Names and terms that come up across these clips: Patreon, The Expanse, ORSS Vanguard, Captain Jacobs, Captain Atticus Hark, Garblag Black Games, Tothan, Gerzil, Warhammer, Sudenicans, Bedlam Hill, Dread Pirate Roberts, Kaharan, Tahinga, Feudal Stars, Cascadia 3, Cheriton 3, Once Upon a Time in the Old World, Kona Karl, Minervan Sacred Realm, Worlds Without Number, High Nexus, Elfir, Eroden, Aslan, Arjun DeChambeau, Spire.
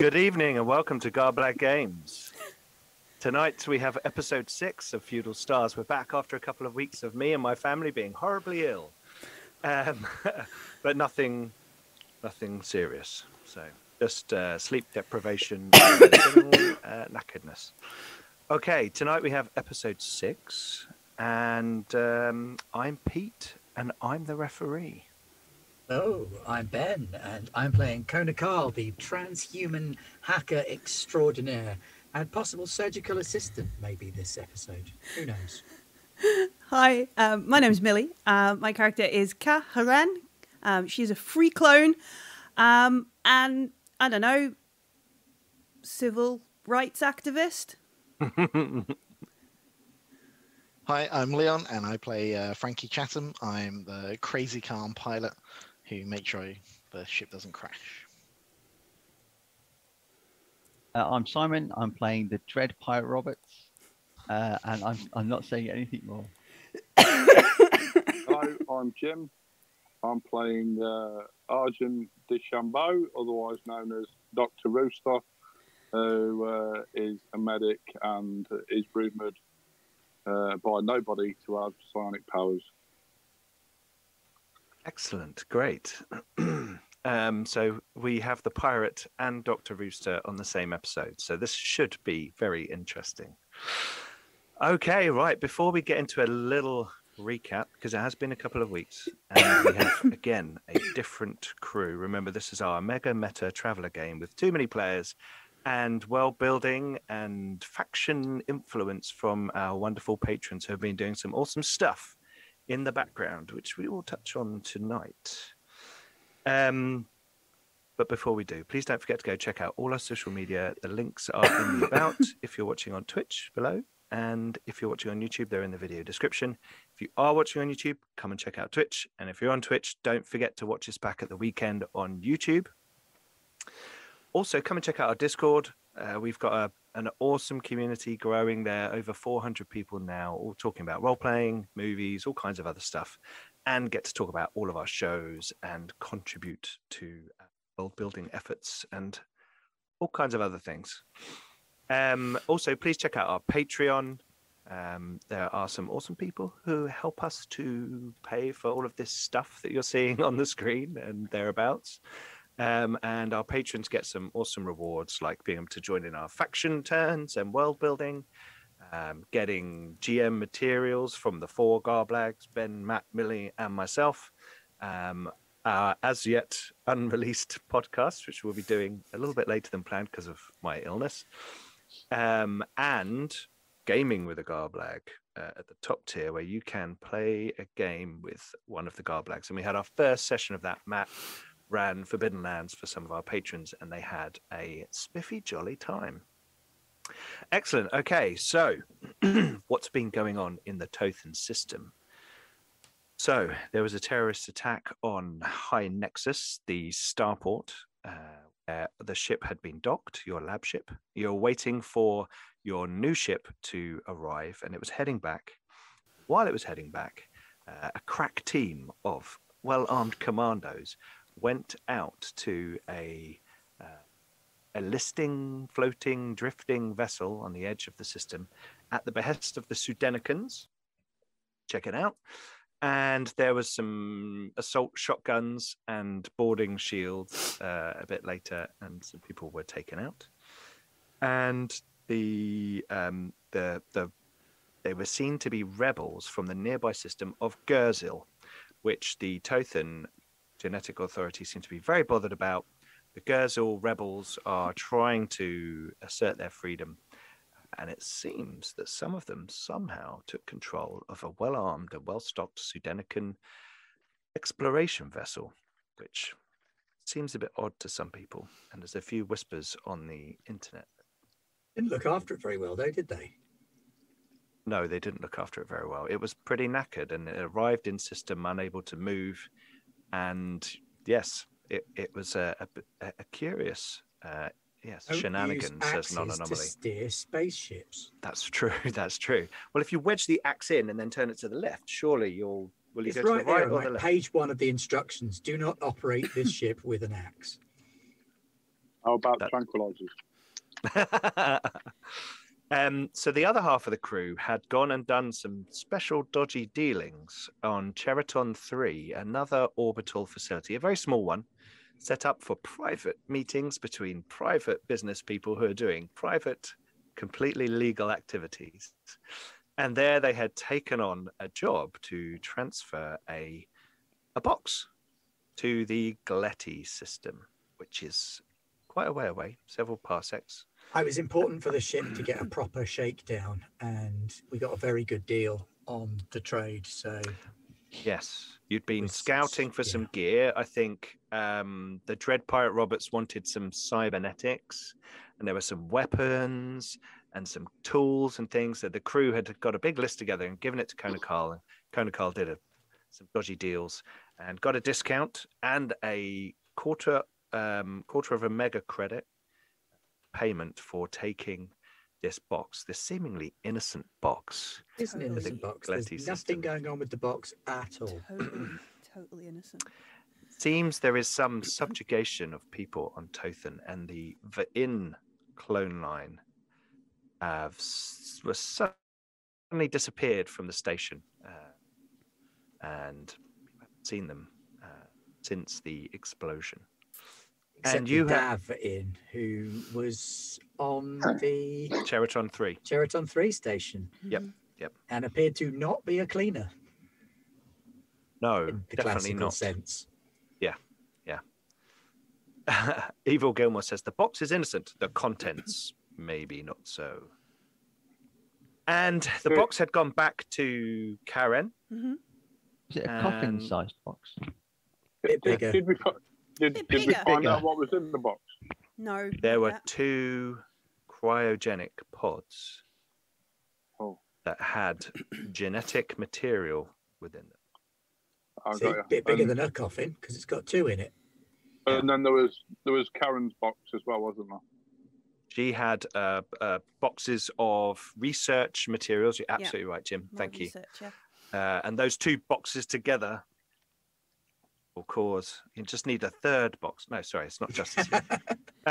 Good evening and welcome to Garblag Black Games. Tonight we have episode 6 of Feudal Stars. We're back after a couple of weeks of me and my family being horribly ill. But nothing serious. So just sleep deprivation and knackeredness. Okay, tonight we have episode 6 and I'm Pete and I'm the referee. Oh, I'm Ben, and I'm playing Kona Karl, the transhuman hacker extraordinaire and possible surgical assistant, maybe, this episode. Who knows? Hi, my name's Millie. My character is Kaharan. She's a free clone, and, I don't know, civil rights activist? Hi, I'm Leon, and I play Frankie Chatham. I'm the crazy calm pilot who makes sure the ship doesn't crash. I'm Simon. I'm playing the Dread Pirate Roberts, and I'm not saying anything more. Hello, I'm Jim. I'm playing Arjun DeChambeau, otherwise known as Dr. Roustoff, who is a medic and is rumoured by nobody to have psionic powers. Excellent, great. So we have the pirate and Dr. Rooster on the same episode, so this should be very interesting. Okay, right, before we get into a little recap, because it has been a couple of weeks, and we have, again, a different crew. Remember, this is our Mega Meta Traveller game with too many players and world building and faction influence from our wonderful patrons who have been doing some awesome stuff in the background, which we will touch on tonight. But before we do, please don't forget to go check out all our social media. The links are in the about if you're watching on Twitch below, and if you're watching on YouTube, they're in the video description. If you are watching on YouTube, come and check out Twitch, and if you're on Twitch, don't forget to watch us back at the weekend on YouTube. Also, come and check out our Discord. We've got an awesome community growing there, over 400 people now, all talking about role-playing, movies, all kinds of other stuff, and get to talk about all of our shows and contribute to world-building efforts and all kinds of other things. Also, please check out our Patreon. There are some awesome people who help us to pay for all of this stuff that you're seeing on the screen and thereabouts. And our patrons get some awesome rewards, like being able to join in our faction turns and world building, getting GM materials from the 4 Garblags, Ben, Matt, Millie, and myself, our as yet unreleased podcast, which we'll be doing a little bit later than planned because of my illness, and gaming with a Garblag at the top tier, where you can play a game with one of the Garblags. And we had our first session of that. Matt ran Forbidden Lands for some of our patrons, and they had a spiffy jolly time. Excellent. Okay, so what's been going on in the Tothan system? So there was a terrorist attack on High Nexus, the starport, where the ship had been docked, your lab ship. You're waiting for your new ship to arrive, and it was heading back. While it was heading back, a crack team of well-armed commandos went out to a listing, floating, drifting vessel on the edge of the system at the behest of the Sudenicans. Check it out. And there was some assault shotguns and boarding shields a bit later, and some people were taken out. And they were seen to be rebels from the nearby system of Gerzil, which the Tothan genetic authorities seem to be very bothered about. The Gerzil rebels are trying to assert their freedom, and it seems that some of them somehow took control of a well-armed and well-stocked Sudenican exploration vessel, which seems a bit odd to some people, and there's a few whispers on the internet. Didn't look after it very well, though, did they? No, they didn't look after it very well. It was pretty knackered, and it arrived in system unable to move. And yes, it was a curious, yes, don't shenanigans as an anomaly. To steer spaceships. That's true. That's true. Well, if you wedge the axe in and then turn it to the left, surely you'll. Will you it's go right to the right there, or the left? Page 1 of the instructions: do not operate this ship with an axe. How about tranquilizers? So the other half of the crew had gone and done some special dodgy dealings on Cheriton 3, another orbital facility, a very small one, set up for private meetings between private business people who are doing private, completely legal activities. And there they had taken on a job to transfer a box to the Gletti system, which is quite a way away, several parsecs. It was important for the ship to get a proper shakedown, and we got a very good deal on the trade. So, yes, you'd been scouting for some gear. I think the Dread Pirate Roberts wanted some cybernetics, and there were some weapons and some tools and things that the crew had got a big list together and given it to Kona Karl. And Kona Karl did some dodgy deals and got a discount and a quarter of a mega credit payment for taking this box, this seemingly innocent box. It's an innocent box. There's nothing going on with the box at all. Totally innocent. Seems there is some subjugation of people on Tothan, and the V'in clone line was suddenly disappeared from the station, and we haven't seen them since the explosion. Except and you have V'in, who was on the Cheriton 3 station. Yep. And appeared to not be a cleaner. No, in the definitely not. Sense. Yeah. Evil Gilmore says the box is innocent. The contents maybe not so. And the box had gone back to Kaharan. Mm-hmm. Is it a coffin-sized box? Bit bigger. Did we find out what was in the box? No. There were two cryogenic pods that had genetic material within them. It's a bit bigger than a coffin because it's got two in it. And then there was Karen's box as well, wasn't there? She had boxes of research materials. You're absolutely right, Jim. Thank you. Yeah. And those two boxes together will cause... You just need a third box. No, sorry, it's not justice. I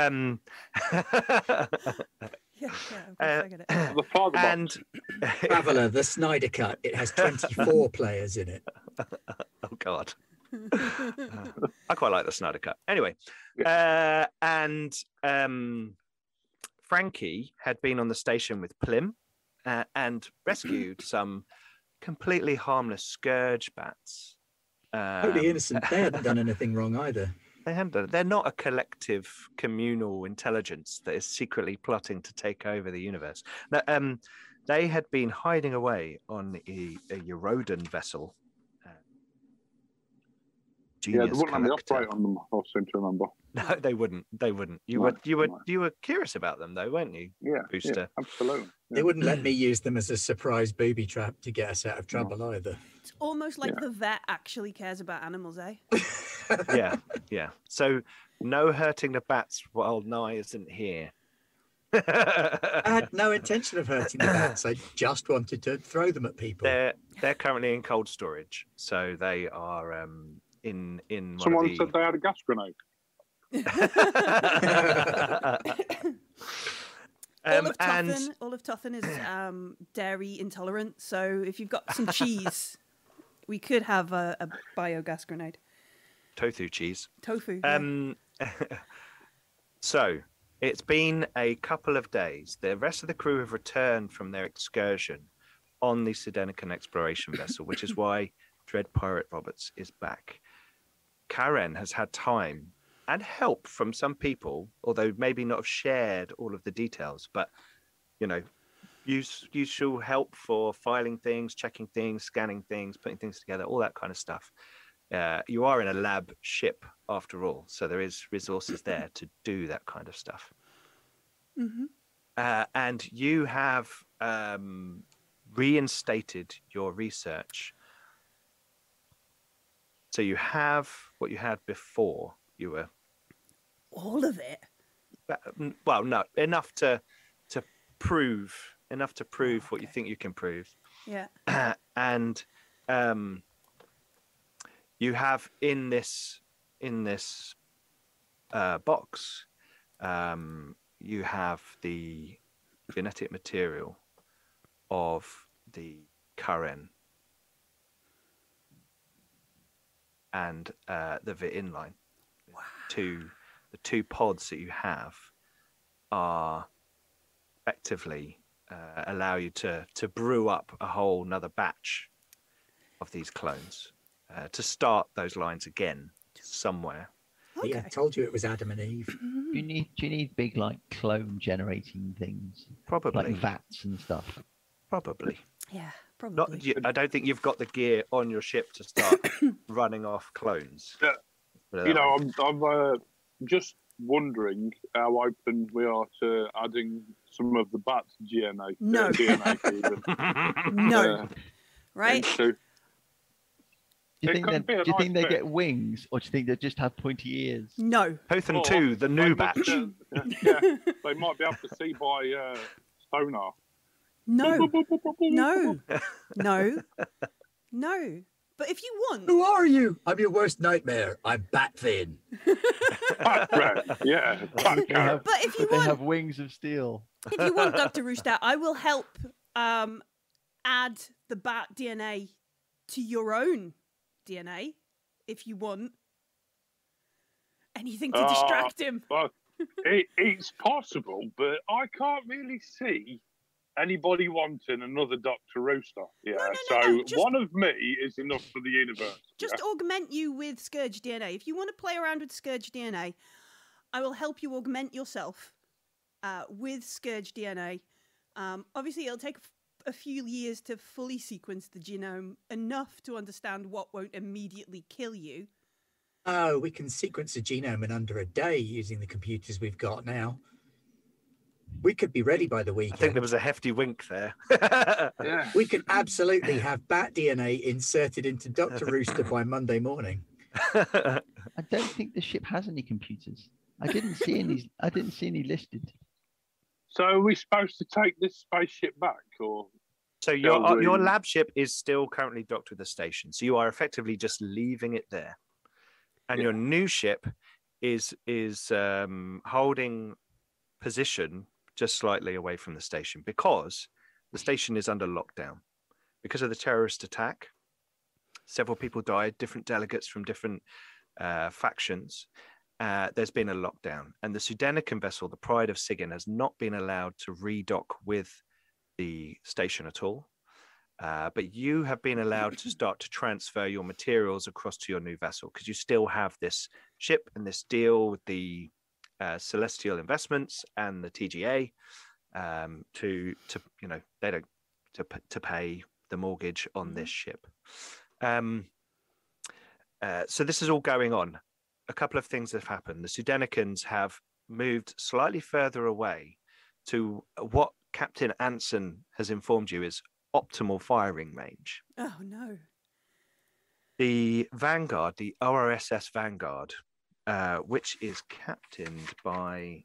get it. The father box. And Traveller, the Snyder Cut. It has 24 players in it. Oh, God. I quite like the Snyder Cut. Anyway, Frankie had been on the station with Plim and rescued some completely harmless scourge bats. Totally innocent. They hadn't done anything wrong either. They haven't done it. They're not a collective communal intelligence that is secretly plotting to take over the universe. Now, they had been hiding away on a Eroden vessel. They wouldn't have the upright on them, I seem to remember. No, they wouldn't. You were curious about them though, weren't you? Yeah. Booster. Yeah, absolutely. Yeah. They wouldn't let me use them as a surprise booby trap to get us out of trouble either. It's almost like the vet actually cares about animals, eh? Yeah. So no hurting the bats while Nye isn't here. I had no intention of hurting the bats. I just wanted to throw them at people. They're currently in cold storage, so they are in someone said they had a gas grenade. All of Tothan is dairy intolerant, so if you've got some cheese, we could have a biogas grenade. Tofu cheese. Tofu. Yeah. So it's been a couple of days. The rest of the crew have returned from their excursion on the Sudenican exploration vessel, which is why Dread Pirate Roberts is back. Kaharan has had time and help from some people, although maybe not have shared all of the details, but, you know, usual help for filing things, checking things, scanning things, putting things together, all that kind of stuff. You are in a lab ship after all, so there is resources there to do that kind of stuff. Mm-hmm. And you have reinstated your research. So you have what you had before. You were all of it. Well, no, enough to prove what you think you can prove. Yeah. And you have in this box you have the genetic material of the Kaharan and the V'in line. Wow. The two pods that you have are effectively allow you to brew up a whole nother batch of these clones to start those lines again somewhere. Okay. Yeah, I told you it was Adam and Eve. Do you need big like clone generating things? Probably like vats and stuff. Probably. Yeah, probably. I don't think you've got the gear on your ship to start running off clones. Yeah. You know, I'm just wondering how open we are to adding some of the bat DNA. No. DNA no. Right. Into... Do you think they get wings, or do you think they just have pointy ears? No. Tothan 2, the new batch. They might be able to see by sonar. No. No. No. No. But if you want... Who are you? I'm your worst nightmare. I'm Bat-Vin. Yeah. But if you want... They have wings of steel. If you want, Dr. Roustoff, I will help add the bat DNA to your own DNA, if you want. Anything to distract him. Well, it's possible, but I can't really see... Anybody wanting another Dr. Roustoff? Yeah. No, just... one of me is enough for the universe. Just augment you with Scourge DNA. If you want to play around with Scourge DNA, I will help you augment yourself with Scourge DNA. Obviously, it'll take a few years to fully sequence the genome enough to understand what won't immediately kill you. Oh, we can sequence a genome in under a day using the computers we've got now. We could be ready by the weekend. I think there was a hefty wink there. Yeah. We could absolutely have bat DNA inserted into Dr. Roustoff by Monday morning. I don't think the ship has any computers. I didn't see any listed. So are we supposed to take this spaceship back, or? So your lab ship is still currently docked with the station. So you are effectively just leaving it there, and your new ship is holding position just slightly away from the station because the station is under lockdown because of the terrorist attack. Several people died, different delegates from different factions. There's been a lockdown, and the Sudanican vessel, the Pride of Sigyn, has not been allowed to redock with the station at all. But you have been allowed to start to transfer your materials across to your new vessel because you still have this ship and this deal with the Celestial Investments and the TGA to pay the mortgage on this ship. So this is all going on. A couple of things have happened. The Sudenicans have moved slightly further away to what Captain Anson has informed you is optimal firing range. Oh no. The Vanguard, the ORSS Vanguard, which is captained by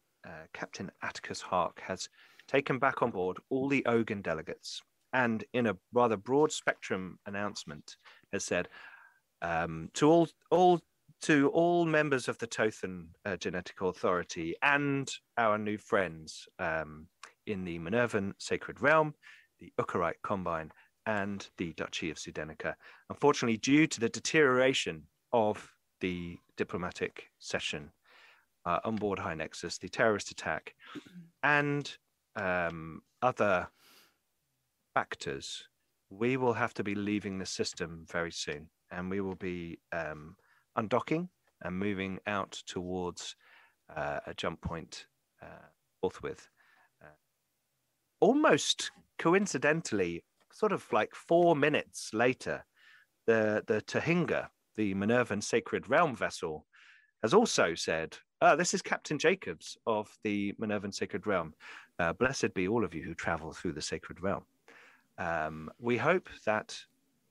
Captain Atticus Hark, has taken back on board all the Ogun delegates, and in a rather broad spectrum announcement has said to all members of the Tothan Genetic Authority and our new friends in the Minervan Sacred Realm, the Ukarite Combine, and the Duchy of Sudenica. Unfortunately, due to the deterioration of the diplomatic session on board High Nexus, the terrorist attack, and other factors, we will have to be leaving the system very soon, and we will be undocking and moving out towards a jump point forthwith. Almost coincidentally, sort of like 4 minutes later, the Tahinga, the Minervan Sacred Realm vessel, has also said, this is Captain Jacobs of the Minervan Sacred Realm. Blessed be all of you who travel through the Sacred Realm. We hope that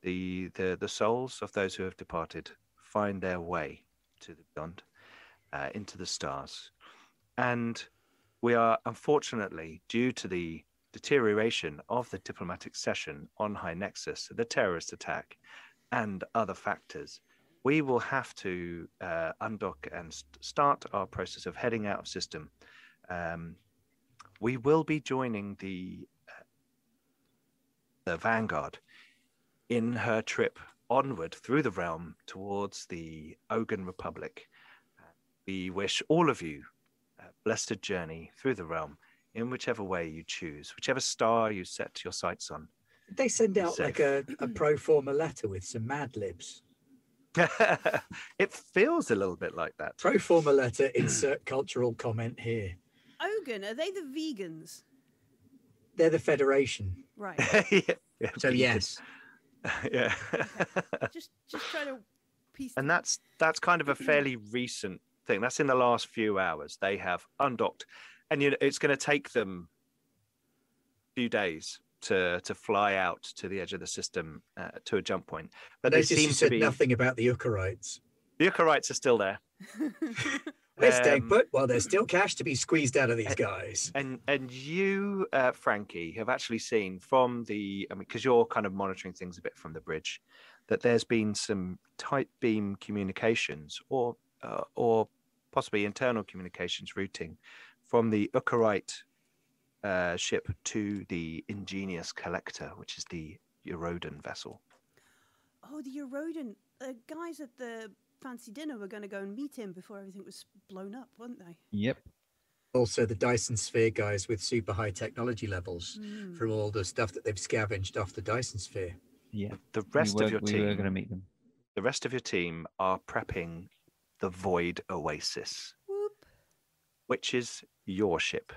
the souls of those who have departed find their way to the beyond, into the stars. And we are, unfortunately, due to the deterioration of the diplomatic session on High Nexus, the terrorist attack, and other factors, we will have to undock and start our process of heading out of system. We will be joining the Vanguard in her trip onward through the realm towards the Ogun Republic. We wish all of you a blessed journey through the realm in whichever way you choose, whichever star you set your sights on. Did they send out like a pro forma letter with some Mad Libs? It feels a little bit like that. Pro forma letter, insert cultural comment here. Ogun, are they the vegans? They're the Federation. Right. Yeah. So yes. Yeah. Okay. Just try to piece. And that's kind of a fairly recent thing. That's in the last few hours. They have undocked, and you know it's going to take them a few days to fly out to the edge of the system to a jump point. But they seem to be nothing about the Ukarites. The Ukarites are still there. Let's stay put while there's still cash to be squeezed out of these guys. And you, Frankie, have actually seen from the, I mean, because you're kind of monitoring things a bit from the bridge, that there's been some tight beam communications or possibly internal communications routing from the Ukarite ship to the Ingenious Collector, which is the Eroden vessel. Oh, the Eroden. The guys at the fancy dinner were going to go and meet him before everything was blown up, weren't they? Yep. Also the Dyson sphere guys with super high technology levels from all the stuff that they've scavenged off the Dyson sphere. Yeah. The rest of your team, we were going to meet them. The rest of your team are prepping the Void Oasis, which is your ship.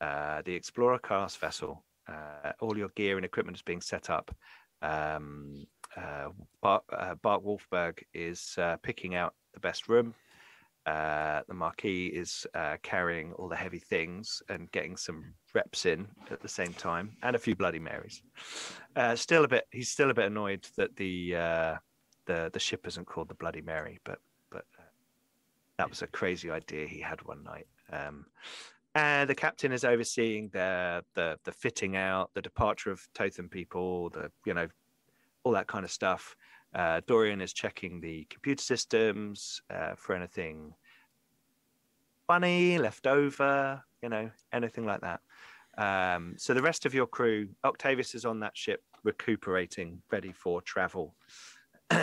The Explorer class vessel. All your gear and equipment is being set up. Bart Wolfberg is picking out the best room. The Marquis is carrying all the heavy things and getting some reps in at the same time, and a few Bloody Marys. He's still a bit annoyed that the ship isn't called the Bloody Mary, but that was a crazy idea he had one night. And the captain is overseeing the fitting out, the departure of Tothan people, all that kind of stuff. Dorian is checking the computer systems for anything funny, left over, anything like that. So the rest of your crew, Octavius is on that ship recuperating, ready for travel.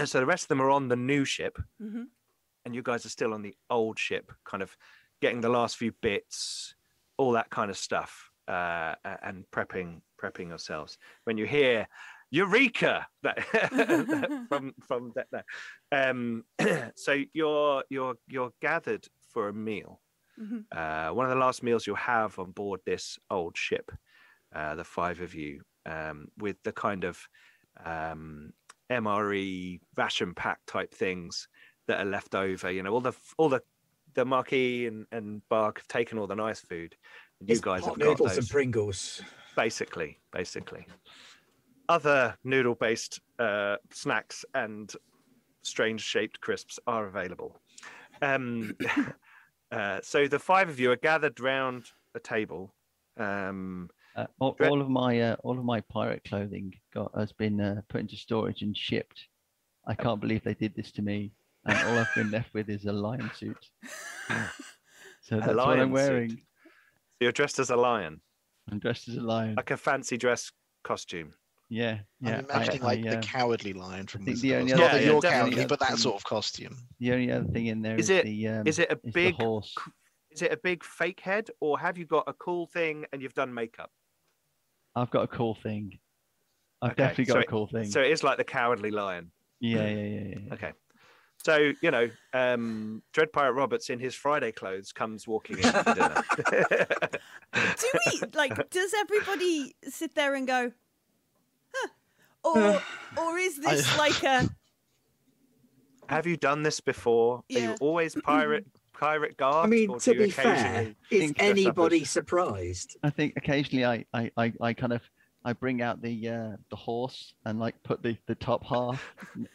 So the rest of them are on the new ship, and you guys are still on the old ship, kind of getting the last few bits, all that kind of stuff, and prepping yourselves. When you hear Eureka! from that. No. So you're gathered for a meal. One of the last meals you'll have on board this old ship, the five of you, with the kind of MRE ration pack type things that are left over. The Marquis and Bark have taken all the nice food. You guys have got noodles and Pringles, basically. Other noodle-based snacks and strange-shaped crisps are available. So the five of you are gathered round a table. All of my pirate clothing has been put into storage and shipped. I can't believe they did this to me, and all I've been left with is a lion suit. So that's what I'm wearing. Suit. So you're dressed as a lion. I'm dressed as a lion, like a fancy dress costume. Yeah. I'm imagining the cowardly lion from not that sort of costume. The only other thing in there is the horse. Is it a big fake head, or have you got a cool thing and you've done makeup? I've got a cool thing. I've definitely got a cool thing. So it is like the cowardly lion. Yeah. Okay. So, Dread Pirate Roberts in his Friday clothes comes walking in for dinner. Does everybody sit there and go, Or is this like a? Have you done this before? Yeah. Are you always pirate guard? I mean, to be fair, is anybody surprised? I think occasionally I bring out the horse and put the top half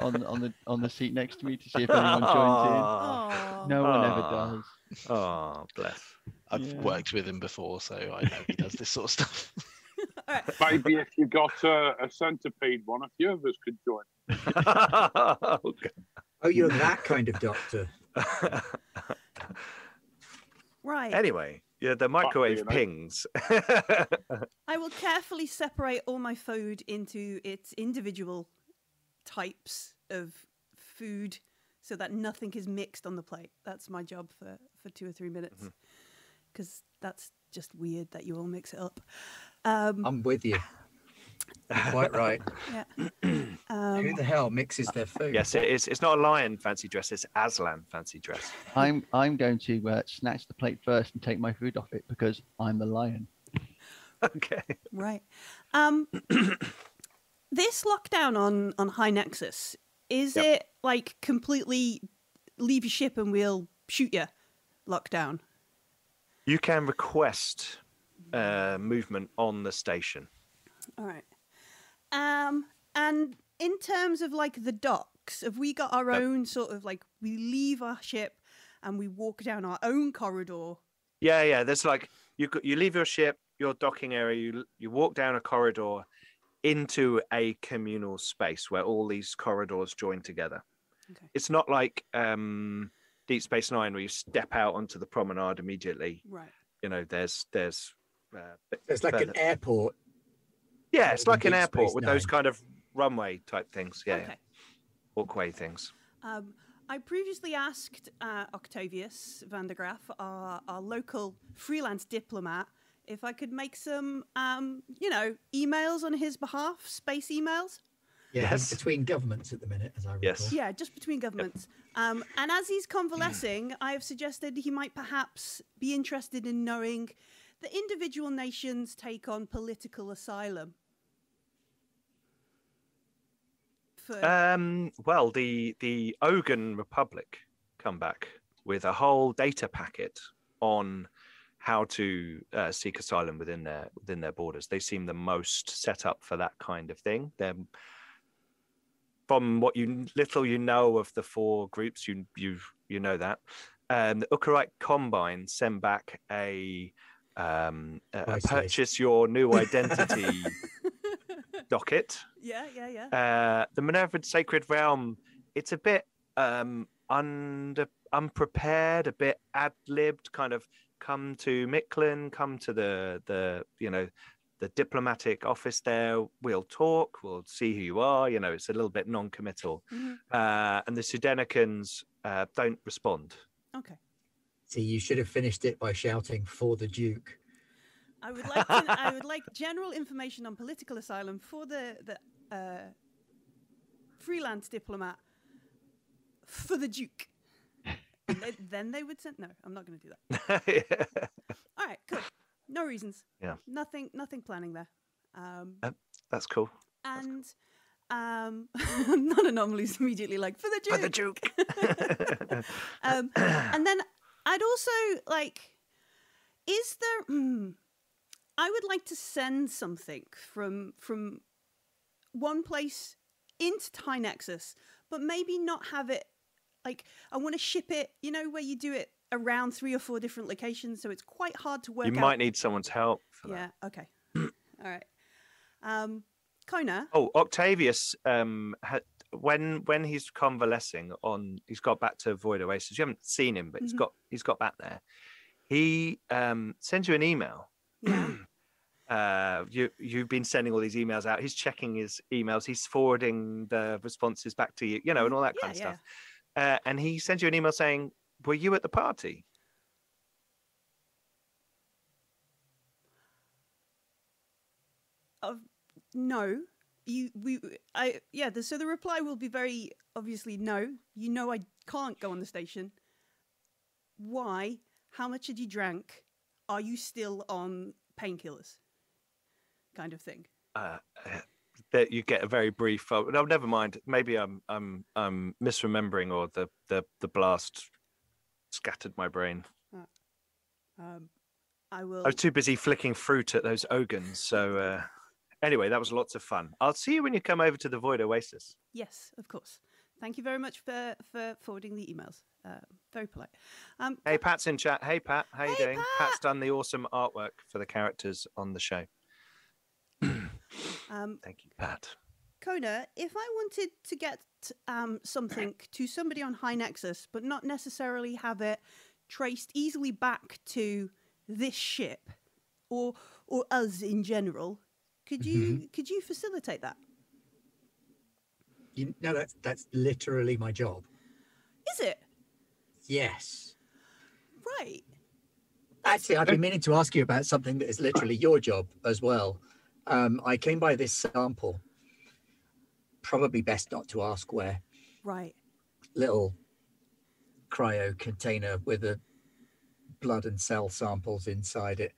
on the seat next to me to see if anyone joins in. No one ever does. Oh, bless. I've worked with him before, so I know he does this sort of stuff. Right. Maybe if you got a centipede one, a few of us could join. Oh, you're that kind of doctor. Right. Anyway, yeah, the microwave pings. I will carefully separate all my food into its individual types of food so that nothing is mixed on the plate. That's my job for 2 or 3 minutes. Because that's just weird that you all mix it up. I'm with you. You're quite right. Yeah. Who the hell mixes their food? Yes, it is. It's not a lion fancy dress. It's Aslan fancy dress. I'm going to snatch the plate first and take my food off it because I'm the lion. Okay. Right. This lockdown on High Nexus, is it like completely leave your ship and we'll shoot you lockdown? You can request movement on the station. All right. And in terms of like the docks, have we got our own sort of like we leave our ship and we walk down our own corridor? Yeah, yeah. There's like you leave your ship, your docking area, you walk down a corridor into a communal space where all these corridors join together. Okay. It's not like Deep Space Nine where you step out onto the promenade immediately. Right. You know, there's like an airport. Yeah, it's like an airport with those kind of runway type things. Yeah, okay. Walkway things. I previously asked Octavius van der Graaf, our local freelance diplomat, if I could make some, you know, emails on his behalf, space emails. Yes. Between governments at the minute, as I recall. Yes. Yeah, just between governments. Yep. And as he's convalescing, I have suggested he might perhaps be interested in knowing the individual nations' take on political asylum. Well, the Ogun Republic come back with a whole data packet on how to seek asylum within their borders. They seem the most set up for that kind of thing. They're, from what little you know of the four groups, you know that the Ukarite Combine send back a purchase your new identity docket. Yeah, yeah, yeah. The Minervan Sacred Realm. It's a bit unprepared, a bit ad-libbed, kind of. Come to Micklin, come to the you know, the diplomatic office there, we'll talk, we'll see who you are, you know, it's a little bit non-committal. And the Sudenicans don't respond. Okay. See, you should have finished it by shouting for the Duke. I would like to, I would like general information on political asylum for the freelance diplomat for the Duke. Then they would send. No, I'm not going to do that. Yeah. All right, cool. No reasons. Yeah. Nothing planning there. That's cool. And not anomalies immediately. Like for the Duke. For the Duke. And then I'd also like. Is there? I would like to send something from one place into High Nexus, but maybe not have it. Like, I want to ship it, you know, where you do it around 3 or 4 different locations, so it's quite hard to work out. You might need someone's help for that. Yeah, okay. All right. Kona? Oh, Octavius, when he's convalescing he's got back to Void Oasis. You haven't seen him, but he's got back there. He sends you an email. Yeah. You've been sending all these emails out. He's checking his emails. He's forwarding the responses back to you, you know, and all that kind of stuff. And he sends you an email saying, were you at the party? No. So the reply will be very obviously no. You know I can't go on the station. Why? How much had you drank? Are you still on painkillers? Kind of thing. That you get a very brief. No, never mind. Maybe I'm misremembering, or the blast scattered my brain. I will. I was too busy flicking fruit at those Ogans. So anyway, that was lots of fun. I'll see you when you come over to the Void Oasis. Yes, of course. Thank you very much for forwarding the emails. Very polite. Hey, Pat's in chat. Hey, Pat, how you doing? Pat! Pat's done the awesome artwork for the characters on the show. Thank you, Pat. Kona, if I wanted to get something to somebody on High Nexus, but not necessarily have it traced easily back to this ship or us in general, could you could you facilitate that? You know, that's literally my job. Is it? Yes. Right. Actually, I've been meaning to ask you about something that is literally your job as well. I came by this sample. Probably best not to ask where. Right. Little cryo container with a blood and cell samples inside it.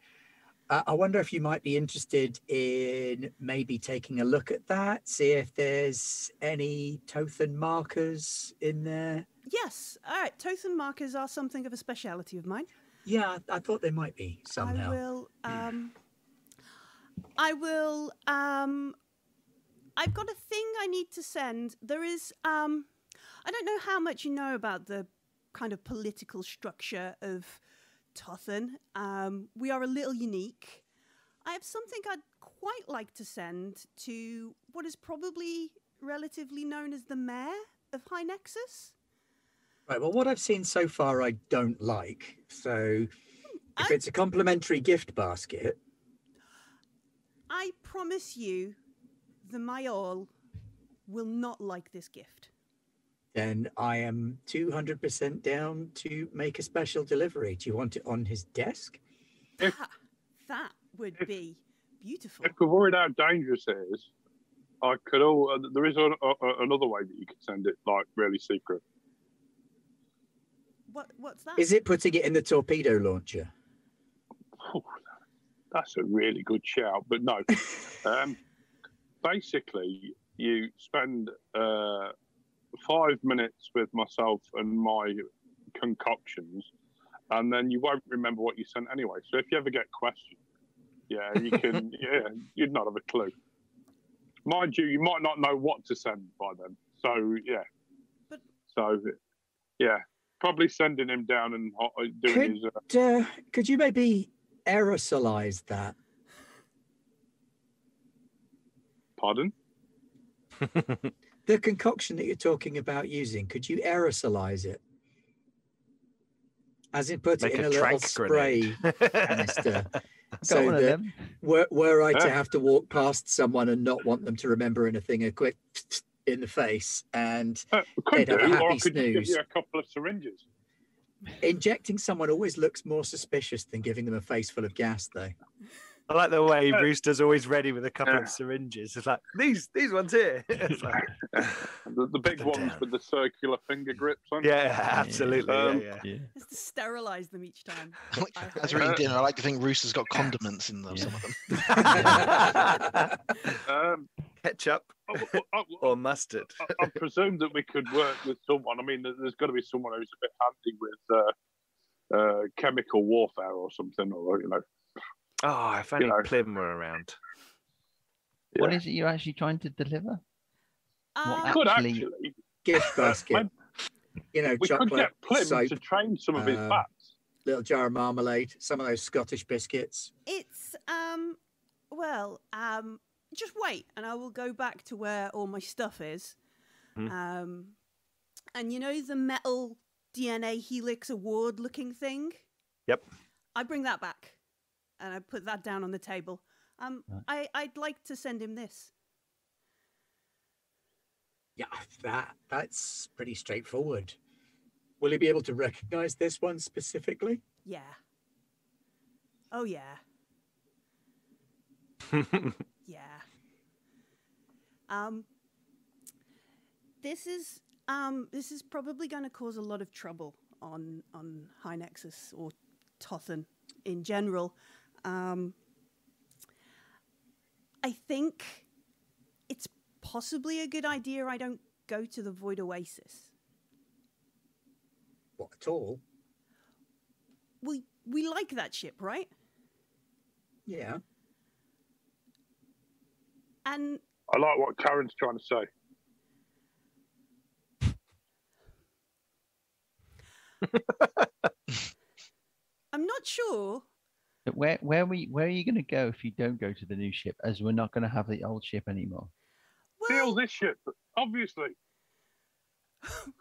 I wonder if you might be interested in maybe taking a look at that, see if there's any Tothan markers in there. Yes. All right. Tothan markers are something of a speciality of mine. Yeah, I thought they might be somehow. I will, I've got a thing I need to send. There is, I don't know how much you know about the kind of political structure of Tothan. We are a little unique. I have something I'd quite like to send to what is probably relatively known as the mayor of High Nexus. Right, well, what I've seen so far I don't like, so if it's a complimentary gift basket... I promise you the Mayol will not like this gift. Then I am 200% down to make a special delivery. Do you want it on his desk? That would be beautiful. If we're worried how dangerous it is, I could... there is another way that you could send it, like, really secret. What's that? Is it putting it in the torpedo launcher? Oh, that's a really good shout, but no. Basically, you spend 5 minutes with myself and my concoctions, and then you won't remember what you sent anyway. So if you ever get questioned, yeah, you can. You'd not have a clue. Mind you, you might not know what to send by then. So yeah. Probably sending him down and doing his... could you maybe aerosolize that? Pardon? The concoction that you're talking about using, could you aerosolize it? As in put it in a little spray canister. So that were I to have to walk past someone and not want them to remember anything, a quick... in the face, and they'd have a happy snooze. Give you a couple of syringes. Injecting someone always looks more suspicious than giving them a face full of gas, though. I like the way Brewster's always ready with a couple of syringes. It's like these ones here. It's like, the big ones down with the circular finger grips on. Yeah, absolutely. Just to sterilise them each time. As we're eating dinner, I like to think Brewster's got condiments in them. Some of them. Ketchup or mustard. I presume that we could work with someone. I mean, there's got to be someone who's a bit handy with chemical warfare or something, or you know. Oh, if only Plim were around. Yeah. What is it you're actually trying to deliver? Could actually gift basket. You know, we chocolate, could get Plim soap, to train some of his bats. Little jar of marmalade, some of those Scottish biscuits. It's just wait, and I will go back to where all my stuff is. And you know the metal DNA helix award-looking thing. Yep. I bring that back. And I put that down on the table. I'd like to send him this. Yeah, that's pretty straightforward. Will he be able to recognize this one specifically? Yeah. Oh, yeah. Yeah. This is probably going to cause a lot of trouble on High Nexus or Tothan in general. I think it's possibly a good idea I don't go to the Void Oasis. What, at all? We like that ship, right? Yeah. And I like what Karen's trying to say. I'm not sure. Where are you going to go if you don't go to the new ship, as we're not going to have the old ship anymore? steal this ship, obviously.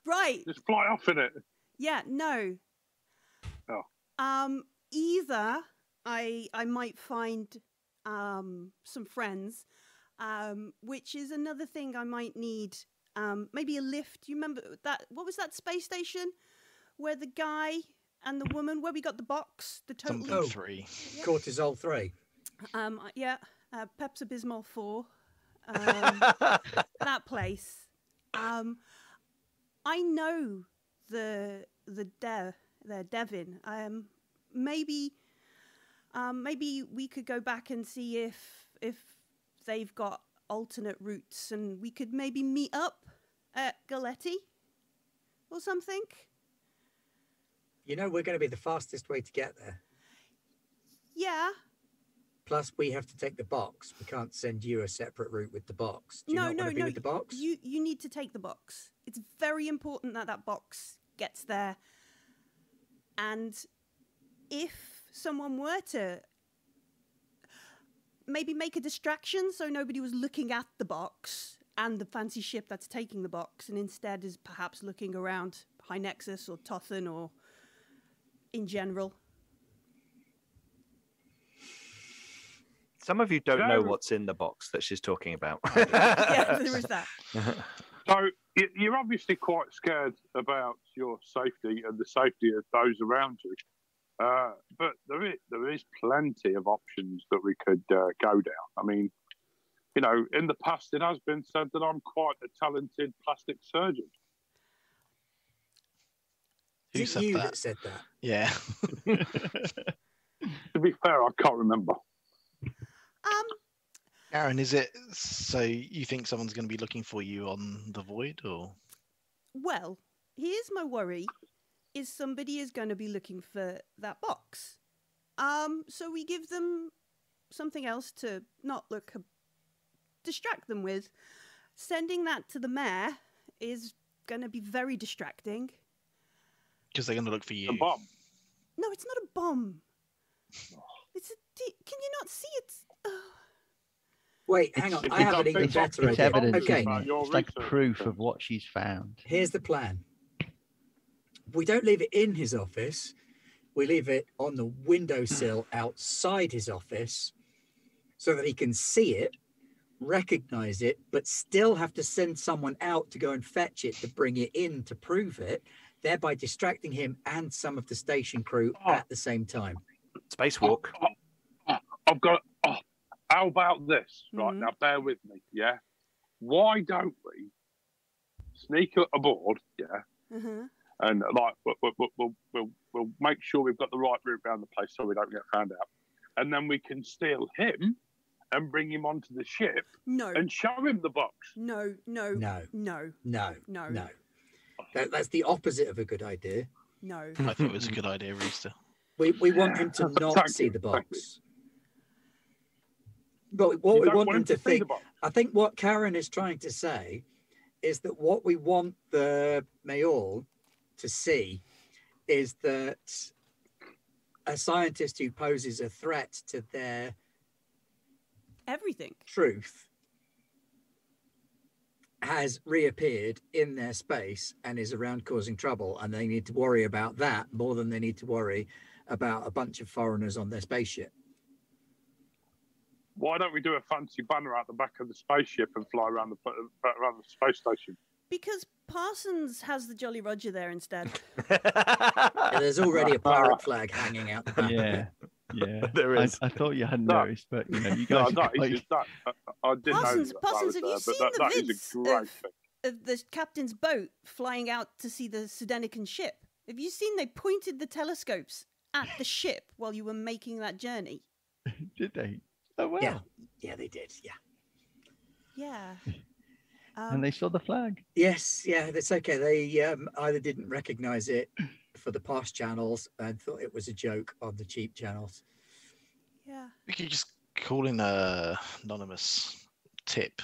Right. Just fly off in it. Yeah, no. Oh. Either I might find some friends, which is another thing I might need. Maybe a lift. You remember that? What was that space station where the guy and the woman, where we got the box, the total three, yeah. Cortisol 3. Yeah, Pepsi-Bismol 4. That place. I know the Devin. Maybe we could go back and see if they've got alternate routes, and we could maybe meet up at Gletti or something. You know, we're going to be the fastest way to get there. Yeah. Plus, we have to take the box. We can't send you a separate route with the box. Do you not want to be with the box? You need to take the box. It's very important that that box gets there. And if someone were to maybe make a distraction so nobody was looking at the box and the fancy ship that's taking the box, and instead is perhaps looking around High Nexus or Tothan or in general. Some of you don't know what's in the box that she's talking about. Yeah, there is that. So you're obviously quite scared about your safety and the safety of those around you. But there is plenty of options that we could go down. I mean, you know, in the past it has been said that I'm quite a talented plastic surgeon. Who said that? That said that? Yeah. To be fair, I can't remember. Aaron, is it so you think someone's going to be looking for you on the Void, or? Well, here's my worry. Is somebody is going to be looking for that box. So we give them something else to not look, distract them with. Sending that to the mayor is going to be very distracting. Because they're going to look for you. A bomb. No, it's not a bomb. It's a, can you not see it? Oh. Wait, hang on. I have an even better idea. It's evidence. Okay. It's like proof of what she's found. Here's the plan. We don't leave it in his office. We leave it on the windowsill outside his office so that he can see it, recognize it, but still have to send someone out to go and fetch it to bring it in to prove it, thereby distracting him and some of the station crew at the same time. Spacewalk. I've got... Oh, how about this? Right, now bear with me, yeah? Why don't we sneak aboard, yeah? Mm-hmm. And like we'll make sure we've got the right route around the place so we don't get found out, and then we can steal him and bring him onto the ship. No. And show him the box. No, no, no, no, no, no, no. That's the opposite of a good idea. No, I thought it was a good idea, Rooster. We want him to not see the box. But what we want him to think, I think what Karen is trying to say, is that what we want the Mayor to see is that a scientist who poses a threat to their everything truth has reappeared in their space and is around causing trouble, and they need to worry about that more than they need to worry about a bunch of foreigners on their spaceship. Why don't we do a fancy banner out the back of the spaceship and fly around the space station? Because Parsons has the Jolly Roger there instead. Yeah, there's already a pirate flag hanging out the back. Yeah, yeah. There is. I thought you hadn't noticed, but you know, you guys. No, I did Parsons, know that Parsons, have there, you seen the vids of the captain's boat flying out to see the Sudanican ship? Have you seen they pointed the telescopes at the ship while you were making that journey? Did they? Oh wow! Yeah, yeah, they did. Yeah. Yeah. And they saw the flag. Yes, yeah, that's okay. They either didn't recognise it for the past channels and thought it was a joke on the cheap channels. Yeah. We could just call in an anonymous tip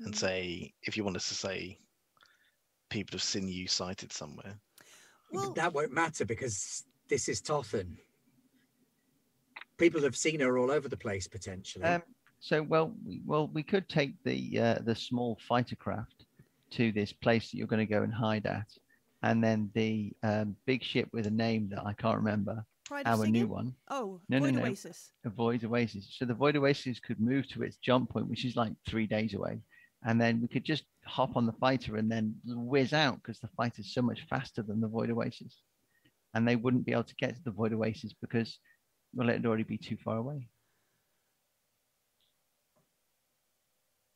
and say, if you want us to say, people have seen you sighted somewhere. Well, that won't matter because this is Tothan. People have seen her all over the place, potentially. So, well, we could take the small fighter craft to this place that you're going to go and hide at, and then the big ship with a name that I can't remember. Our new one. Oh, no, Void Oasis. Void Oasis. So the Void Oasis could move to its jump point, which is like 3 days away, and then we could just hop on the fighter and then whiz out, because the fighter's so much faster than the Void Oasis, and they wouldn't be able to get to the Void Oasis because, well, it'd already be too far away.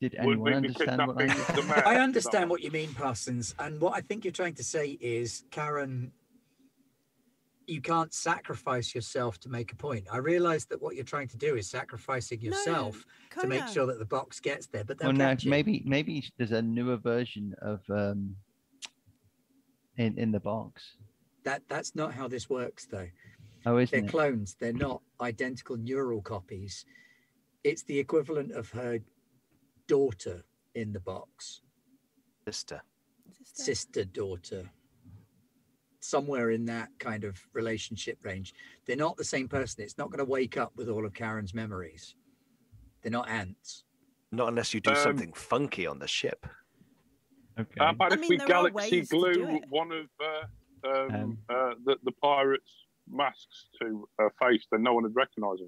Did anyone understand what I mean? I understand what you mean, Parsons, and what I think you're trying to say is, Kaharan, you can't sacrifice yourself to make a point. I realize that what you're trying to do is sacrificing yourself to make sure that the box gets there, but then maybe there's a newer version of in the box. That's not how this works, though. Oh, isn't it? They're clones. They're not identical neural copies. It's the equivalent of her daughter in the box. Sister, daughter. Somewhere in that kind of relationship range. They're not the same person. It's not going to wake up with all of Kaharan's memories. They're not ants. Not unless you do something funky on the ship. Okay. How about if we galaxy glue one of the pirates' masks to her face, then no one would recognise her?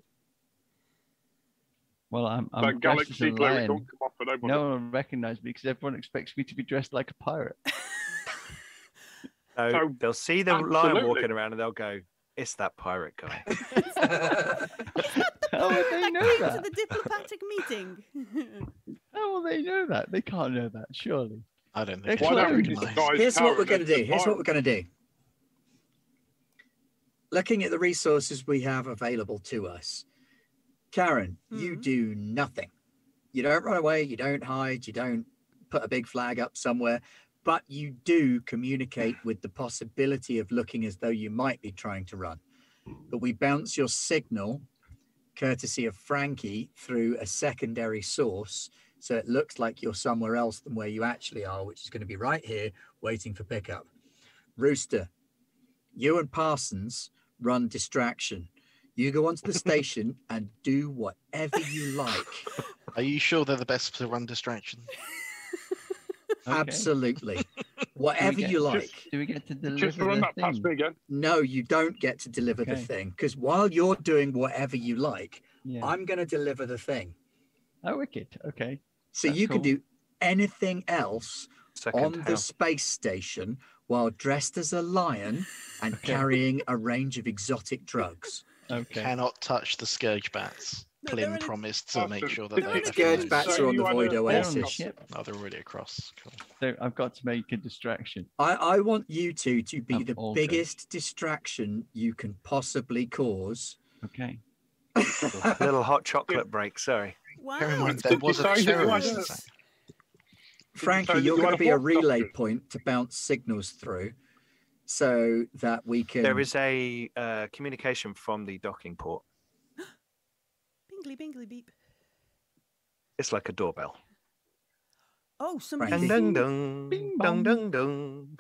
Well, I'm galaxy glue. Don't come off, no one recognises me because everyone expects me to be dressed like a pirate. So they'll see the lion walking around and they'll go, "It's that pirate guy." It's that they know that. To the diplomatic meeting. How will they know that? They can't know that, surely. I don't think. Here's what we're going to do. Looking at the resources we have available to us, Kaharan, you do nothing. You don't run away. You don't hide. You don't put a big flag up somewhere. But you do communicate with the possibility of looking as though you might be trying to run. But we bounce your signal, courtesy of Frankie, through a secondary source. So it looks like you're somewhere else than where you actually are, which is going to be right here, waiting for pickup. Rooster, you and Parsons run distraction. You go onto the station and do whatever you like. Are you sure they're the best to run distraction? Okay. Absolutely. Whatever you like. Do we get to deliver just run that past me again? No, you don't get to deliver the thing. Because while you're doing whatever you like, I'm going to deliver the thing. Oh, wicked. Okay. So that's you can do anything else the space station while dressed as a lion and carrying a range of exotic drugs. Okay. Cannot touch the Scourge Bats. Plin promised to make sure that the Scourge Bats are on the Void Oasis. Oh, they're already across. Cool. So I've got to make a distraction. I want you two to be the biggest distraction you can possibly cause. Okay. Little hot chocolate break, sorry. Wow. There was a terrorist. Frankie, you're going to be a relay point to bounce signals through so that we can... There is a communication from the docking port. Bingly beep. It's like a doorbell. Oh, somebody. Ding dong, bing dong, dong, dong.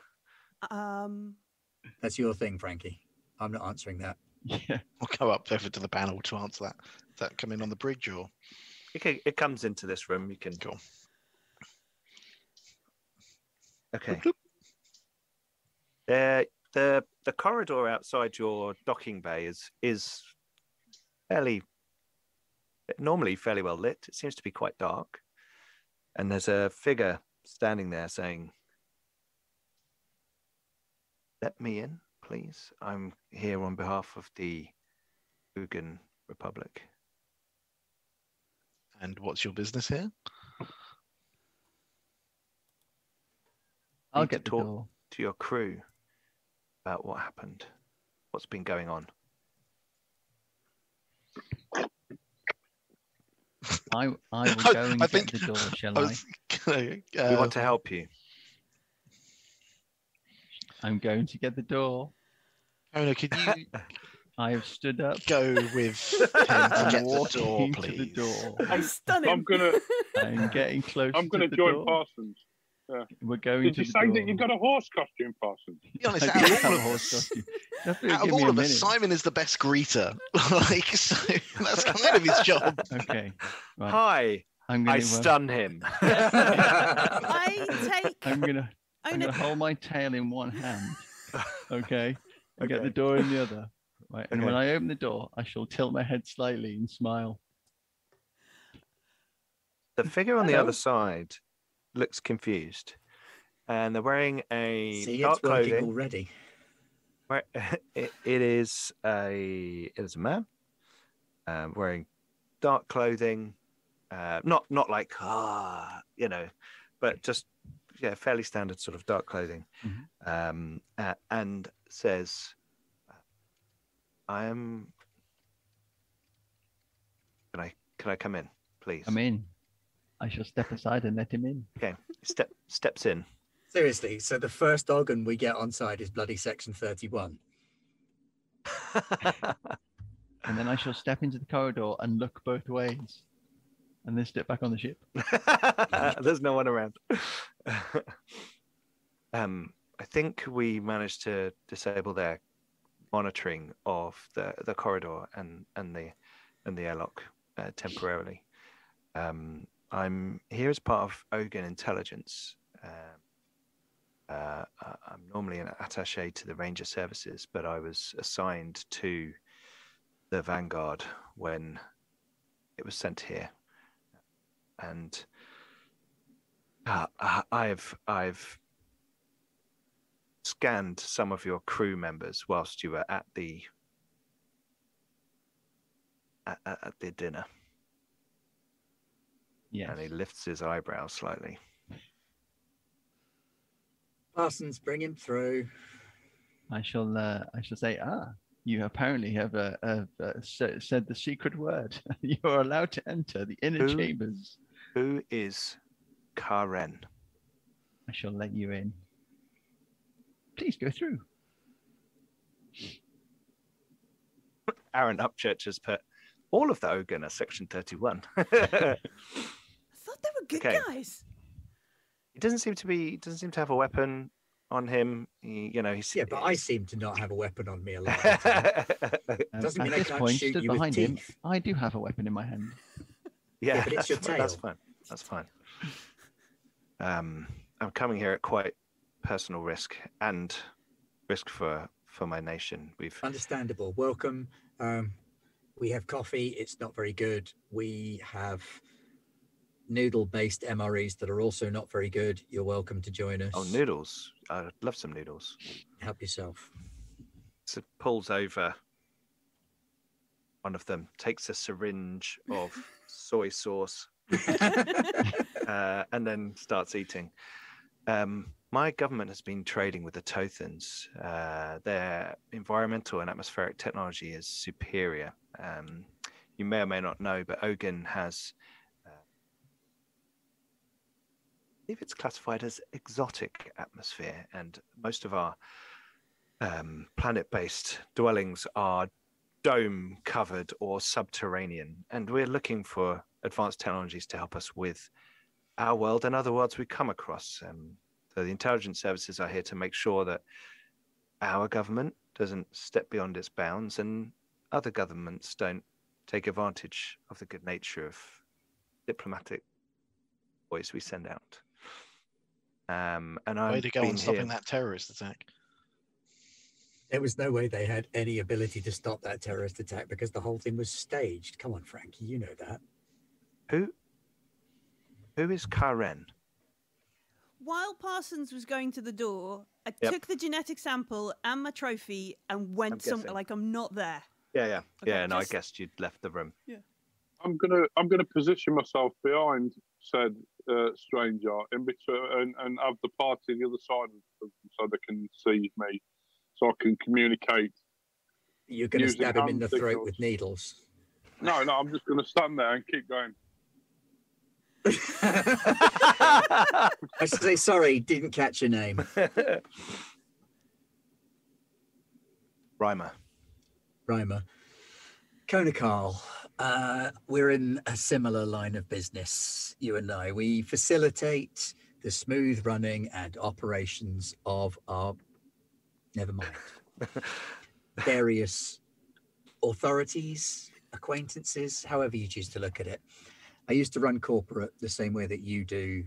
That's your thing, Frankie. I'm not answering that. Yeah, I'll go up over to the panel to answer that. Does that come in on the bridge or? It comes into this room. You can go. Okay. The corridor outside your docking bay is normally fairly well lit. It seems to be quite dark. And there's a figure standing there saying, "Let me in, please. I'm here on behalf of the Ogun Republic." "And what's your business here?" "I'll get to talk to your crew about what happened, what's been going on." I will go and get the door, shall I? We want to help you. I'm going to get the door. Kona, can you... I have stood up. Go with and get the door, please. The door. I'm getting close to the door. I'm going to join Parsons. We're going Did to you say door. That you got a horse costume, Parson? Be honest, out of all of us, Simon is the best greeter. So that's kind of his job. Okay. Right. Hi. I stun him. I'm gonna hold my tail in one hand. Okay. I get the door in the other. Right. And when I open the door, I shall tilt my head slightly and smile. The figure on the other side looks confused, and they're wearing a dark clothing already. Where it is a man wearing dark clothing, not like but just fairly standard sort of dark clothing, and says, Can I come in, please? Come in. I shall step aside and let him in. Okay, steps in. Seriously, so the first organ we get on side is bloody section 31. And then I shall step into the corridor and look both ways. And then step back on the ship. There's no one around. I think we managed to disable their monitoring of the corridor and the airlock temporarily. I'm here as part of Ogun Intelligence. I'm normally an attaché to the Ranger Services, but I was assigned to the Vanguard when it was sent here, and I've scanned some of your crew members whilst you were at the dinner. Yes. And he lifts his eyebrows slightly. Parsons, bring him through. I shall say, you apparently have said the secret word. You are allowed to enter the inner chambers. Who is Kaharan? I shall let you in. Please go through. Aaron Upchurch has put, all of the Ogun are section 31. I thought they were good guys. He doesn't seem to have a weapon on him. But I seem to not have a weapon on me a lot. Doesn't mean I can't shoot you with teeth. I do have a weapon in my hand. Yeah, but it's your tail. That's fine. That's fine. I'm coming here at quite personal risk and risk for my nation. We've understandable. Welcome. We have coffee. It's not very good. We have noodle-based MREs that are also not very good. You're welcome to join us. Oh, noodles. I'd love some noodles. Help yourself. So pulls over one of them, takes a syringe of soy sauce, and then starts eating. My government has been trading with the Tothans. Their environmental and atmospheric technology is superior. You may or may not know, but Ogun has... I believe it's classified as exotic atmosphere, and most of our planet-based dwellings are dome-covered or subterranean, and we're looking for advanced technologies to help us with our world and other worlds we come across. So the intelligence services are here to make sure that our government doesn't step beyond its bounds and other governments don't take advantage of the good nature of diplomatic voice we send out. And I've way to go on stopping that terrorist attack. There was no way they had any ability to stop that terrorist attack because the whole thing was staged. Come on, Frankie, you know that. Who is Kaharan? While Parsons was going to the door, I took the genetic sample and my trophy and went somewhere like I'm not there. Yeah. Okay, no, I guessed you'd left the room. Yeah. I'm gonna position myself behind said stranger in between and have the party on the other side of them so they can see me, so I can communicate. You're going to stab him in the throat with needles. No, I'm just going to stand there and keep going. I should say, sorry, didn't catch your name. Reimer. Kona Karl. We're in a similar line of business, you and I. We facilitate the smooth running and operations of our, never mind, various authorities, acquaintances, however you choose to look at it. I used to run corporate the same way that you do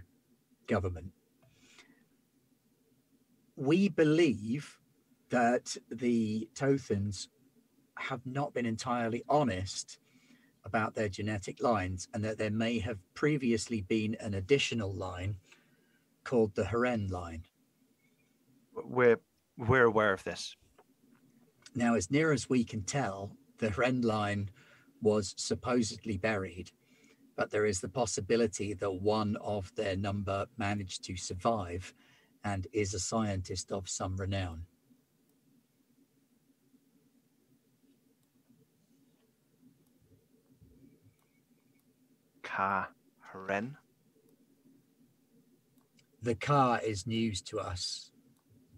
government. We believe that the Tothans have not been entirely honest about their genetic lines, and that there may have previously been an additional line called the Heren line. We're aware of this. Now, as near as we can tell, the Heren line was supposedly buried, but there is the possibility that one of their number managed to survive and is a scientist of some renown. Kaharan? The Ka is news to us.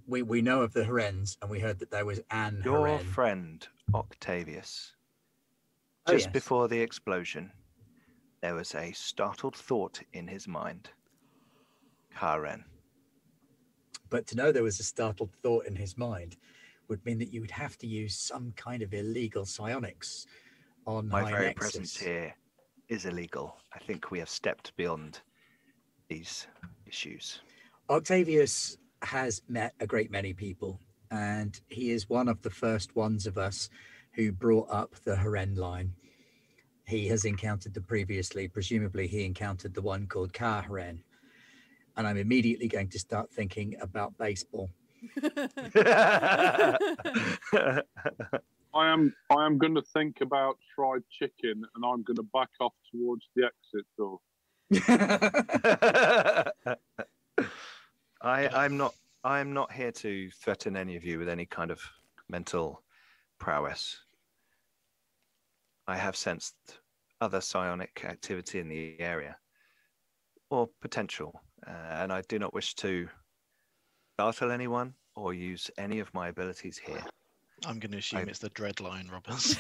We know of the Herens, and we heard that there was an Your Heren. Friend, Octavius. Just before the explosion, there was a startled thought in his mind. Kaharan. But to know there was a startled thought in his mind would mean that you would have to use some kind of illegal psionics on my High Nexus. Very presence here is illegal. I think we have stepped beyond these issues. Octavius has met a great many people, and he is one of the first ones of us who brought up the Heren line. He has encountered them previously. Presumably he encountered the one called Kaharan. And I'm immediately going to start thinking about baseball. I am going to think about fried chicken, and I'm going to back off towards the exit door. I'm not here to threaten any of you with any kind of mental prowess. I have sensed other psionic activity in the area, or potential, and I do not wish to startle anyone or use any of my abilities here. I'm going to assume it's the Dread line, Roberts.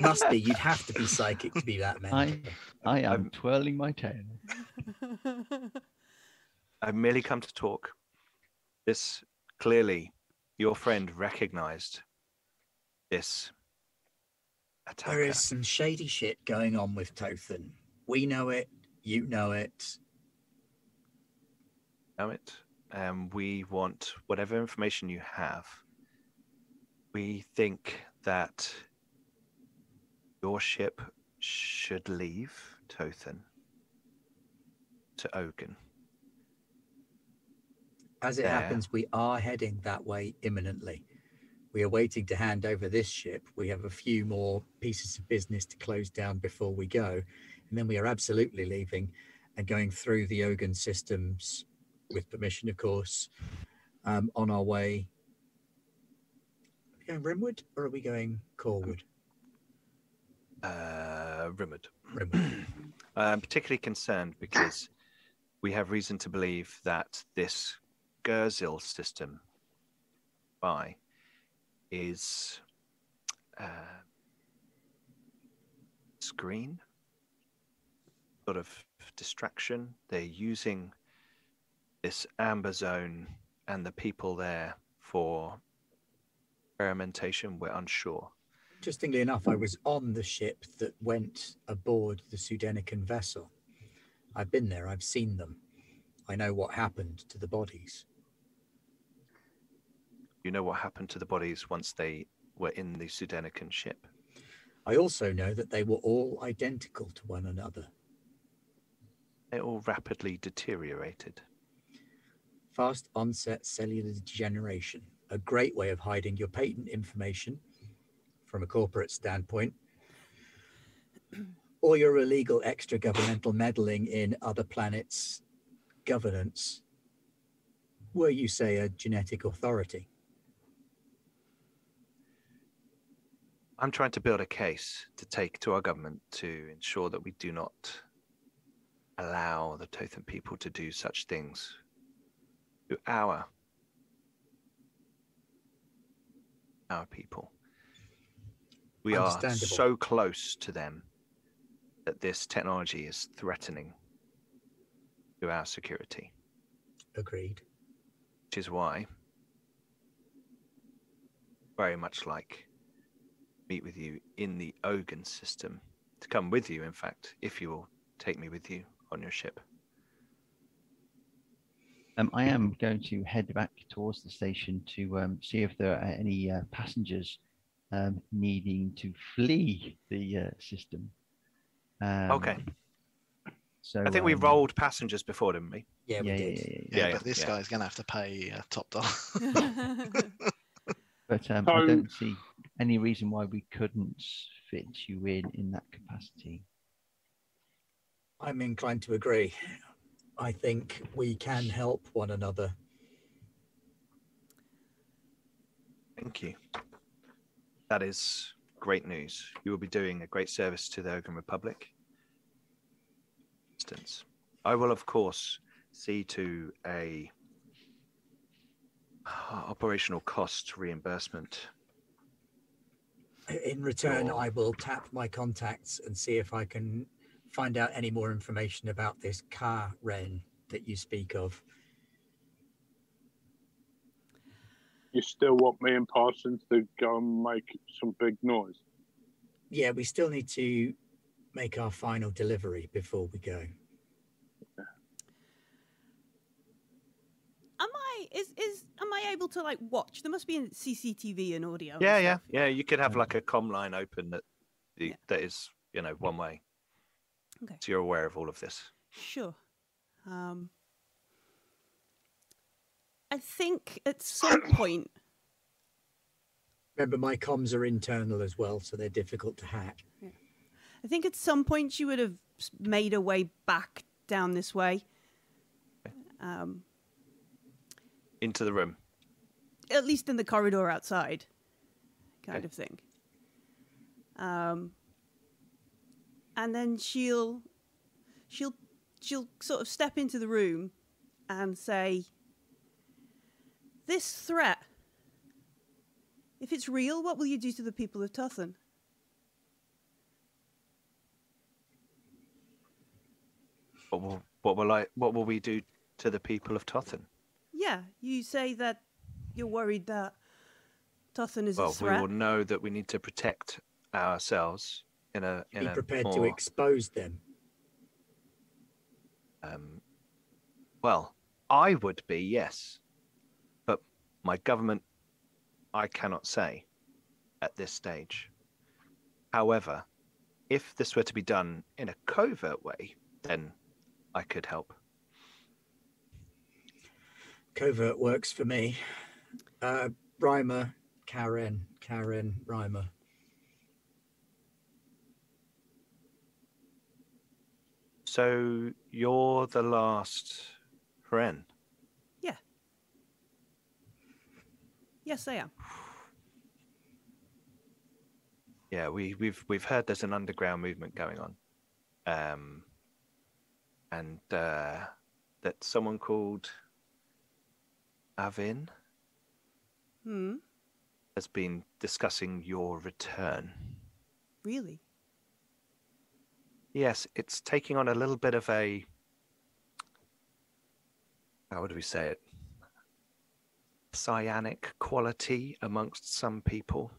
Must be. You'd have to be psychic to be that man. I am twirling my tail. I've merely come to talk. This, clearly, your friend recognized this attacker. There is some shady shit going on with Tothan. We know it. You know it. We want whatever information you have. We think that your ship should leave Tothan to Ogun. As it happens, we are heading that way imminently. We are waiting to hand over this ship. We have a few more pieces of business to close down before we go. And then we are absolutely leaving and going through the Ogun systems, with permission, of course, on our way. Are we going Rimwood, or are we going Corwood? Rimwood. I'm particularly concerned because we have reason to believe that this Gerzil system by is screen, sort of distraction. They're using this amber zone and the people there for experimentation, we're unsure. Interestingly enough, I was on the ship that went aboard the Sudenican vessel. I've been there, I've seen them. I know what happened to the bodies. You know what happened to the bodies once they were in the Sudenican ship? I also know that they were all identical to one another. They all rapidly deteriorated. Fast onset cellular degeneration. A great way of hiding your patent information from a corporate standpoint, or your illegal extra-governmental meddling in other planets' governance. Were you, say, a genetic authority? I'm trying to build a case to take to our government to ensure that we do not allow the Tothan people to do such things to our people. We are so close to them that this technology is threatening to our security. Agreed. Which is why, very much like meet with you in the Ogun system, to come with you, in fact, if you will take me with you on your ship. I am going to head back towards the station to see if there are any passengers needing to flee the system. Okay. So I think we rolled passengers before, didn't we? Yeah, we did. Yeah, but this guy's going to have to pay top dollar. But I don't see any reason why we couldn't fit you in that capacity. I'm inclined to agree. I think we can help one another. Thank you. That is great news. You will be doing a great service to the Ogun Republic. I will, of course, see to a operational cost reimbursement. In return, I will tap my contacts and see if I can find out any more information about this Kaharan that you speak of. You still want me and Parsons to go and make some big noise? Yeah, we still need to make our final delivery before we go. Yeah. Am I able to like watch? There must be a CCTV and audio. Yeah, yeah, yeah. You could have like a comm line open that is, you know, one way. Okay. So you're aware of all of this. Sure. I think at some point. Remember, my comms are internal as well, so they're difficult to hack. Yeah. I think at some point you would have made a way back down this way. Into the room. At least in the corridor outside kind of thing. And then she'll sort of step into the room and say, this threat, if it's real, what will you do to the people of Tothan? What will we do to the people of Tothan? Yeah, you say that you're worried that Tothan is a threat. Well, we will know that we need to protect ourselves in a prepared more, to expose them. Well, I would be, yes. But my government, I cannot say at this stage. However, if this were to be done in a covert way, then I could help. Covert works for me. Reimer, Kaharan, Reimer. So you're the last Heren? Yeah. Yes, I am. Yeah, we've heard there's an underground movement going on. And that someone called V'in has been discussing your return. Really? Yes, it's taking on a little bit of a, how would we say it, psionic quality amongst some people.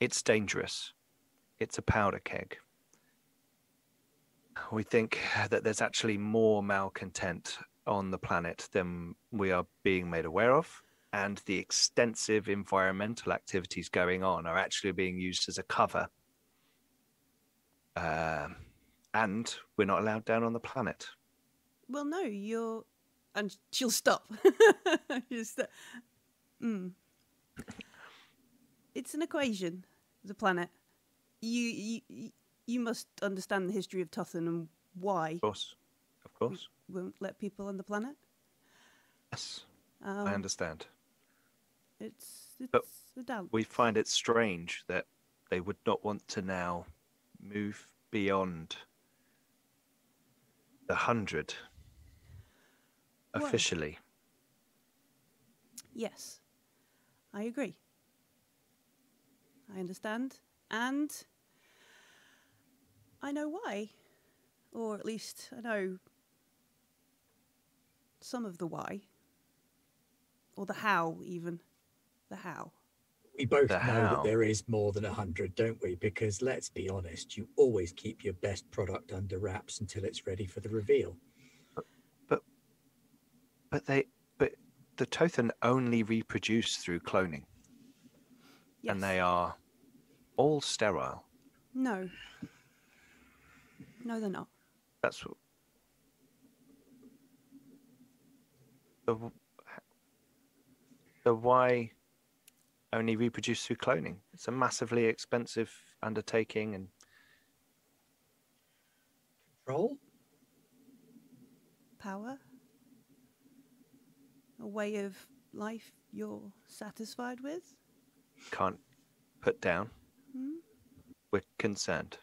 It's dangerous. It's a powder keg. We think that there's actually more malcontent on the planet than we are being made aware of, and the extensive environmental activities going on are actually being used as a cover. And we're not allowed down on the planet. Well, no, you're... And she'll stop. It's an equation, the planet. You must understand the history of Tothan and why. Of course. We won't let people on the planet. Yes, I understand. It's a doubt. We find it strange that they would not want to now move beyond the 100 officially. Yes, I agree. I understand, and I know why. Or at least I know some of the why. Or the how, even. The how. We both know that there is more than 100, don't we? Because let's be honest, you always keep your best product under wraps until it's ready for the reveal. But the Tothan only reproduce through cloning. Yes. And they are all sterile. No. No, they're not. That's what... So why only reproduce through cloning? It's a massively expensive undertaking and... Control? Power? A way of life you're satisfied with? Can't put down. Hmm? We're concerned.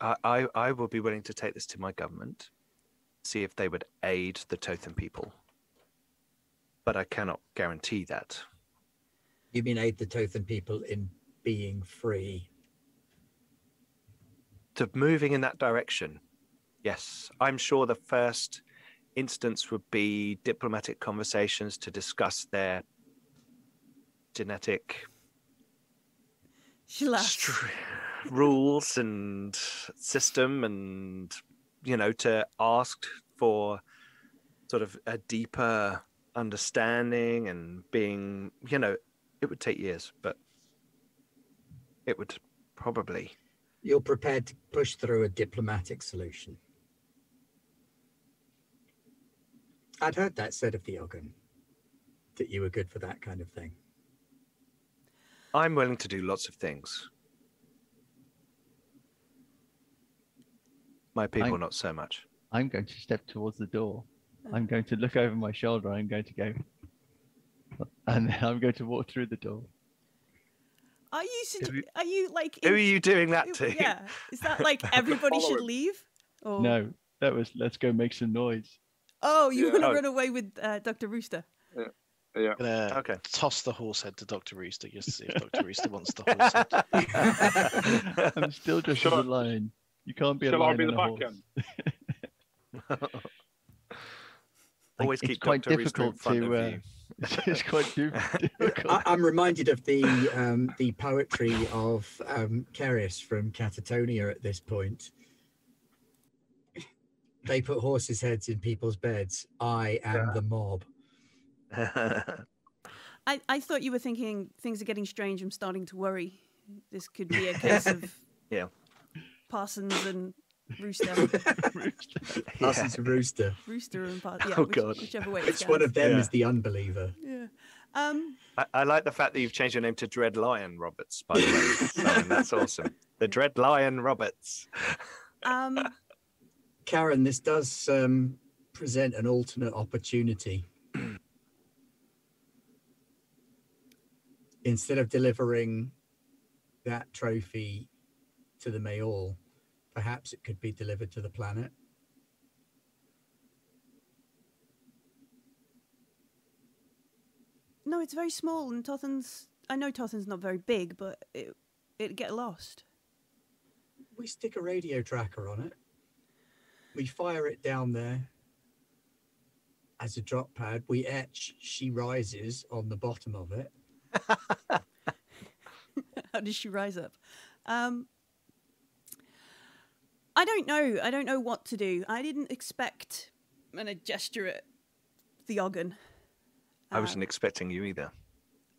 I will be willing to take this to my government, see if they would aid the Tothan people. But I cannot guarantee that. You mean aid the Tothan people in being free? To moving in that direction, yes. I'm sure the first instance would be diplomatic conversations to discuss their genetic rules and system, and, you know, to ask for sort of a deeper understanding and being, you know, it would take years, but it would probably... You're prepared to push through a diplomatic solution. I'd heard that said of the Ogun, that you were good for that kind of thing. I'm willing to do lots of things. My people, not so much. I'm going to step towards the door. I'm going to look over my shoulder. I'm going to go, and then I'm going to walk through the door. Are you like? Who are you doing that to? Yeah, is that like everybody should leave? Or? No, that was let's go make some noise. Oh, you want to run away with Dr. Rooster? Yeah, yeah. Okay. Toss the horse head to Dr. Rooster just to see if Dr. Rooster wants the horse head. I'm still just a lion. You can't be a lion. Shall I be the back end? Always keep quite difficult to. It's quite difficult. I'm reminded of the poetry of Keris from Catatonia. At this point, they put horses' heads in people's beds. I am the mob. I thought you were thinking things are getting strange. I'm starting to worry. This could be a case of Parsons and Rooster. Parsons and Rooster. Rooster and Parsons. Yeah, whichever way. Which one of them is the unbeliever? Yeah. I like the fact that you've changed your name to Dread Lion Roberts, by the way. So, that's awesome. The Dread Lion Roberts. Karen, this does present an alternate opportunity. Instead of delivering that trophy to the Mayol, perhaps it could be delivered to the planet. No, it's very small, and Tothan's... I know Tothan's not very big, but it'd get lost. We stick a radio tracker on it. We fire it down there as a drop pad. We etch She Rises on the bottom of it. How does she rise up? I don't know. I don't know what to do. I didn't expect a gesture at the Ogun. I wasn't expecting you either.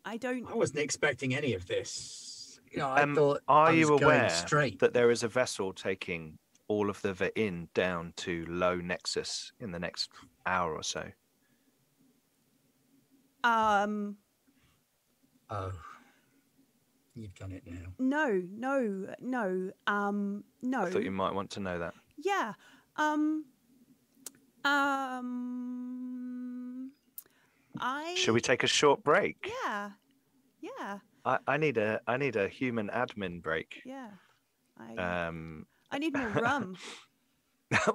I wasn't expecting any of this. You know, I thought. Are you aware that there is a vessel taking all of the V'in down to Low Nexus in the next hour or so? Oh. You've done it now. No. I thought you might want to know that. Yeah. Shall we take a short break? Yeah. Yeah. I need a human admin break. Yeah. I need more rum.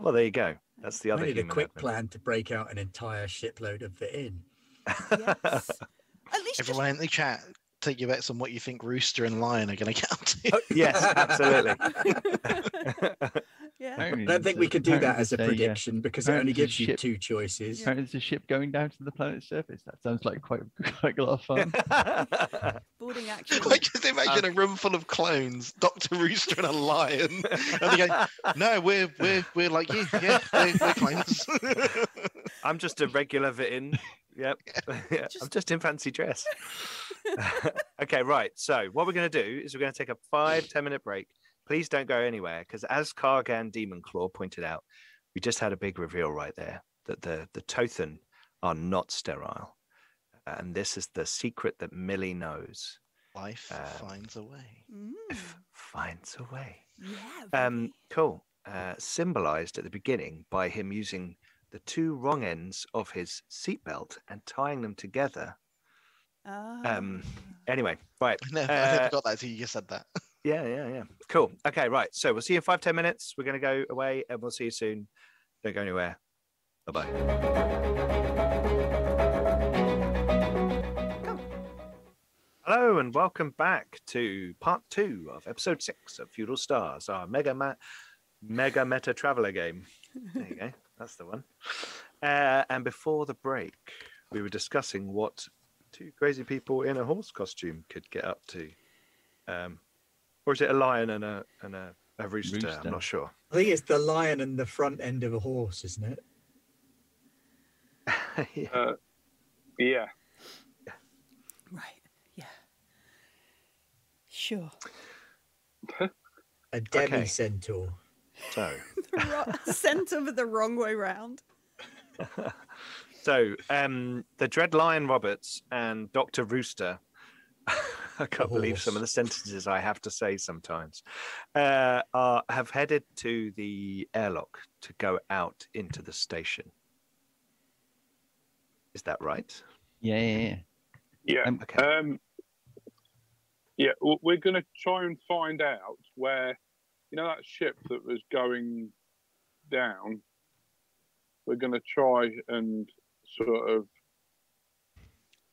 Well, there you go. That's the other. I need human a quick admin plan to break out an entire shipload of V'in. Yes. At least everyone in the chat. take your bets on what you think Rooster and Lion are going to count to. Oh, yes, absolutely. Yeah. I don't think we could do that as a prediction because it only gives you two choices. Yeah. Is a ship going down to the planet's surface? That sounds like quite a lot of fun. Boarding action. I just imagine a room full of clones, Dr. Rooster and a lion. And they go, no, we're like you. Yeah, we're clones. I'm just a regular V'in. Yep. Yeah. I'm just in fancy dress. Okay, right. So what we're going to do is we're going to take a 5-10 minute break. Please don't go anywhere, because as Kargan Demon Claw pointed out, we just had a big reveal right there that the Tothan are not sterile. And this is the secret that Millie knows. Life finds a way. Life finds a way. Yeah, cool. Symbolized at the beginning by him using the two wrong ends of his seatbelt and tying them together. Oh. Anyway, right. No, I forgot that. You just said that. Yeah. Cool. Okay, right. So we'll see you in 5-10 minutes. We're going to go away and we'll see you soon. Don't go anywhere. Bye-bye. Cool. Hello and welcome back to part 2 of episode 6 of Feudal Stars, our mega meta traveler game. There you go. That's the one. And before the break, we were discussing what two crazy people in a horse costume could get up to. Or is it a lion and a rooster? I'm not sure. I think it's the lion and the front end of a horse, isn't it? Yeah. Yeah. Right. Yeah. Sure. A demi-centaur. So centaur, but the wrong way round. So the Dread Lion Roberts and Dr. Rooster. I can't believe some of the sentences I have to say sometimes. Have headed to the airlock to go out into the station. Is that right? Yeah. Okay. Yeah, we're going to try and find out where, you know, that ship that was going down. We're going to try and sort of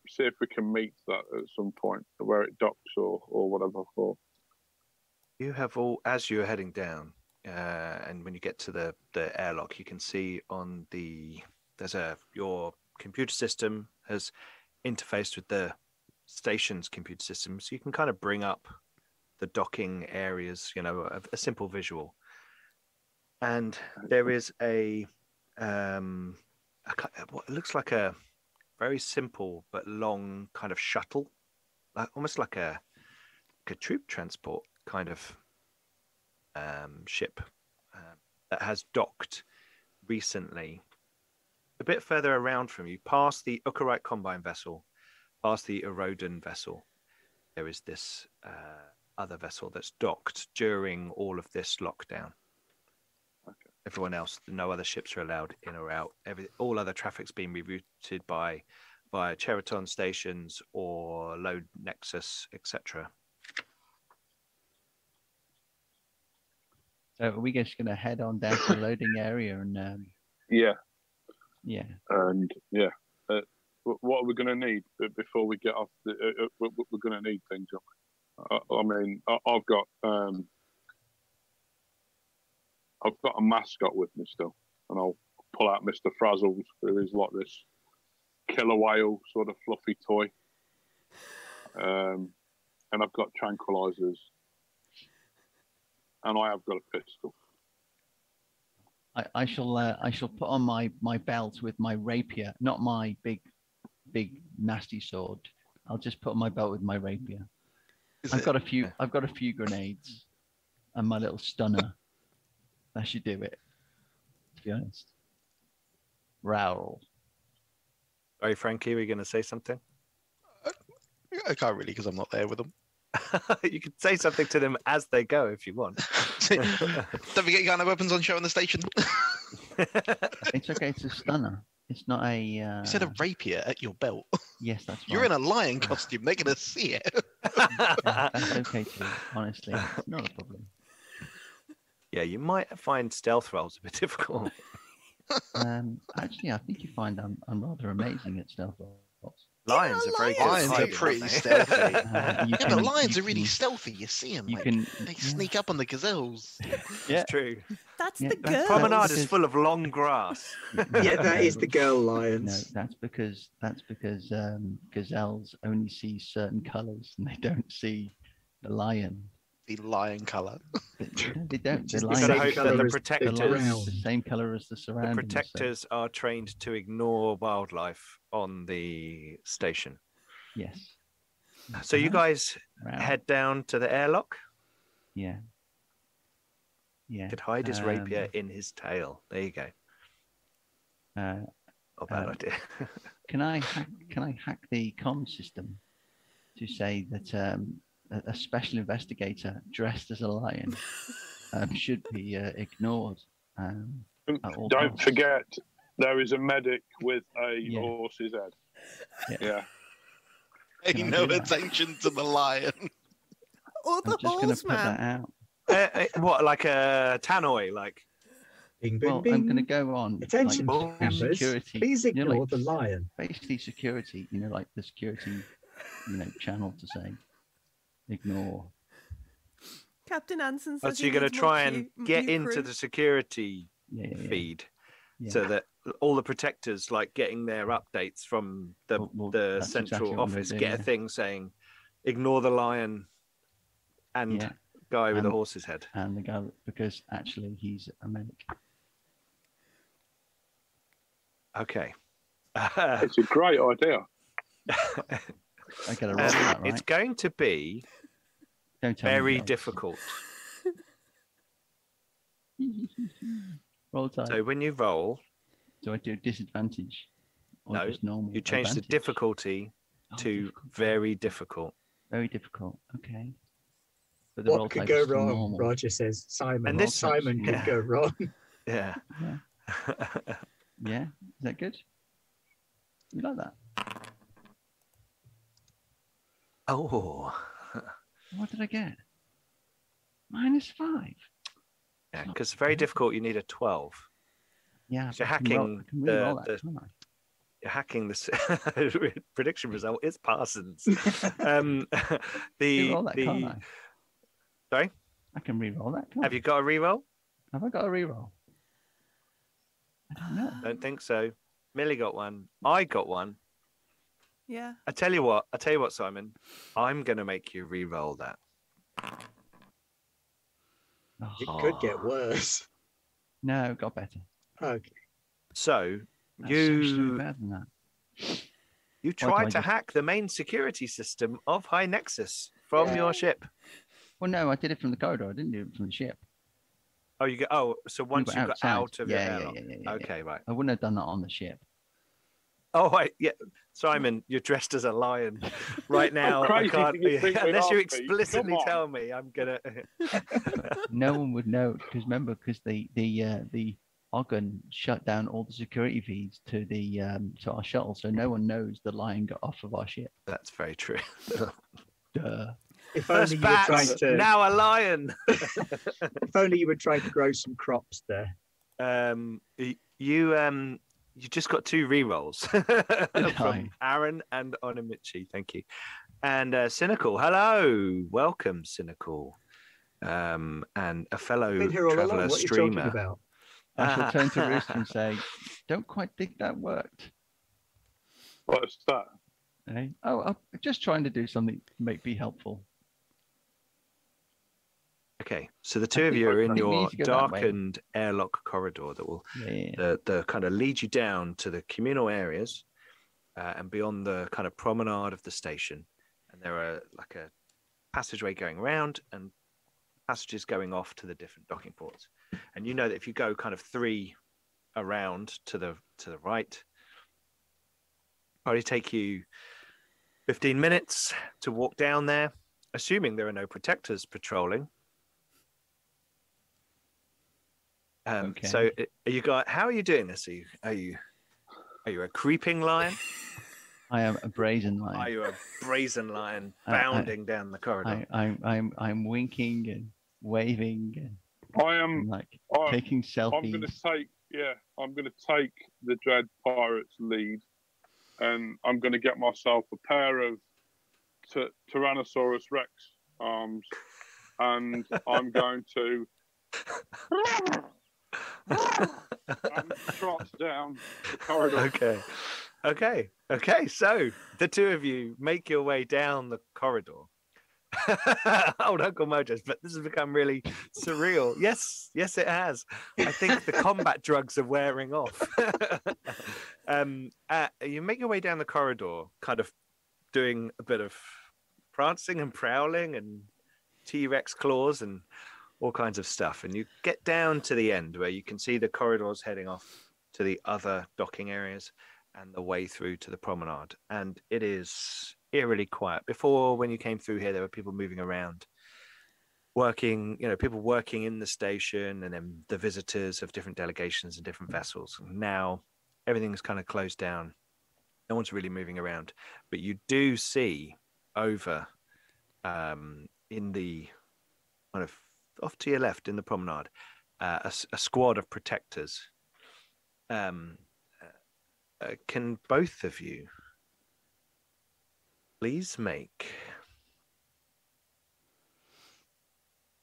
see if we can meet that at some point, where it docks or whatever. For you have all, as you're heading down, and when you get to the airlock, you can see on the your computer system has interfaced with the station's computer system, so you can kind of bring up the docking areas, you know, a simple visual. And there is what looks like a very simple but long kind of shuttle, almost like a troop transport kind of ship that has docked recently. A bit further around from you, past the Ukarite Combine vessel, past the Eroden vessel, there is this other vessel that's docked during all of this lockdown. Okay. Everyone else, no other ships are allowed in or out. All other traffic's been rerouted by Cheriton stations or Low Nexus, etc. So are we just going to head on down to the loading area and? What are we going to need before we get off? We're going to need things. I mean, I've got. I've got a mascot with me still, and I'll pull out Mr. Frazzles, who is like this killer whale sort of fluffy toy. And I've got tranquilizers, and I have got a pistol. I shall put on my belt with my rapier, not my big nasty sword. I'll just put on my belt with my rapier. I've got a few grenades, and my little stunner. That should do it, to be honest. Raoul. Sorry, Frankie, were you going to say something? I can't really, because I'm not there with them. You could say something to them as they go if you want. Don't forget you got no weapons on show on the station. It's okay, it's a stunner. It's not a... You said a rapier at your belt. Yes, that's right. You're in a lion costume. They're going to see it. That's okay too, honestly. It's not a problem. Yeah, you might find stealth rolls a bit difficult. Actually, I think you find I'm rather amazing at stealth rolls. Lions are very good. Lions are pretty stealthy. Lions are really stealthy. You see them. They sneak up on the gazelles. Yeah, it's true. That's the girl. The promenade is full of long grass. Yeah, that is the girl lions. No, that's because gazelles only see certain colours and they don't see the lion. The lion colour. They don't. The lion colour. The protectors. The same colour as the surroundings. The protectors are trained to ignore wildlife on the station. Yes. So you guys head down to the airlock. Yeah. Yeah. Could hide his rapier in his tail. There you go. Not bad idea. Can I hack the comm system to say that? A special investigator dressed as a lion should be ignored. Don't forget, there is a medic with a horse's head. Yeah. Pay no attention to the lion. Or the horseman. What, like a tannoy? Like, bing, bing, well, bing. I'm going to go on. Attention, like, security. Please ignore the lion. Basically, security. You know, like the security, channel to say. Ignore. Captain Anson says. Oh, so you're going to try and get into the security feed, so that all the protectors, like getting their updates from the central office, get a thing saying, "Ignore the lion," and guy with the horse's head, and the guy because actually he's a medic. Okay, it's a great idea. I get a roll that, right? It's going to be very difficult. Roll time. So when you roll, do I do disadvantage? Or no, just normal. You change the difficulty to very difficult. Very difficult. Okay. But what could go wrong? Normal. Roger says Simon. And this Simon could go wrong. Yeah. Is that good? You like that? Oh, what did I get? -5. Yeah, because it's very difficult. You need a 12. Yeah, so you're hacking the prediction result is Parsons. Sorry, I can re-roll that. Have you got a re-roll? Have I got a re-roll? I don't know. Don't think so. Millie got one. I got one. Yeah. I tell you what, Simon, I'm going to make you re-roll that. It could get worse. No, it got better. Okay. So you try to hack the main security system of High Nexus from your ship. Well, no, I did it from the corridor. I didn't do it from the ship. Oh, you go. Oh, so once you got out of your airlock. Yeah, okay, right. I wouldn't have done that on the ship. Oh, right, yeah. Simon, you're dressed as a lion right now. I can't be, unless you explicitly tell me. I'm gonna. No one would know because remember, because the Ogun shut down all the security feeds to the to our shuttle, so no one knows the lion got off of our ship. That's very true. Duh. If only now a lion. If only you were trying to grow some crops there. You just got 2 re-rolls from Aaron and Onimichi. Thank you. And Cynical. Hello. Welcome, Cynical. And a fellow traveller streamer. About? I shall turn to Roost and say, don't quite think that worked. What's that? Eh? Oh, I'm just trying to do something that might be helpful. Okay, so the two of you are in your darkened airlock corridor that will kind of lead you down to the communal areas and beyond the kind of promenade of the station. And there are like a passageway going around and passages going off to the different docking ports. And you know that if you go kind of 3 around to the right, probably take you 15 minutes to walk down there, assuming there are no protectors patrolling. Okay. So, how are you doing this? Are you a creeping lion? I am a brazen lion. Are you a brazen lion bounding down the corridor? I'm winking and waving. And I am taking selfies. I'm going to take the Dread Pirates lead and I'm going to get myself a pair of Tyrannosaurus Rex arms, and I'm going to and trot down the corridor. Okay. So the two of you make your way down the corridor. Old Uncle Mojo's, but this has become really surreal. Yes, it has. I think the combat drugs are wearing off. You make your way down the corridor, kind of doing a bit of prancing and prowling and T-Rex claws and all kinds of stuff. And you get down to the end where you can see the corridors heading off to the other docking areas and the way through to the promenade. And it is eerily quiet. Before, when you came through here, there were people moving around, working, people working in the station, and then the visitors of different delegations and different vessels. Now everything's kind of closed down. No one's really moving around, but you do see over in the kind of off to your left in the promenade, a squad of protectors. Can both of you please make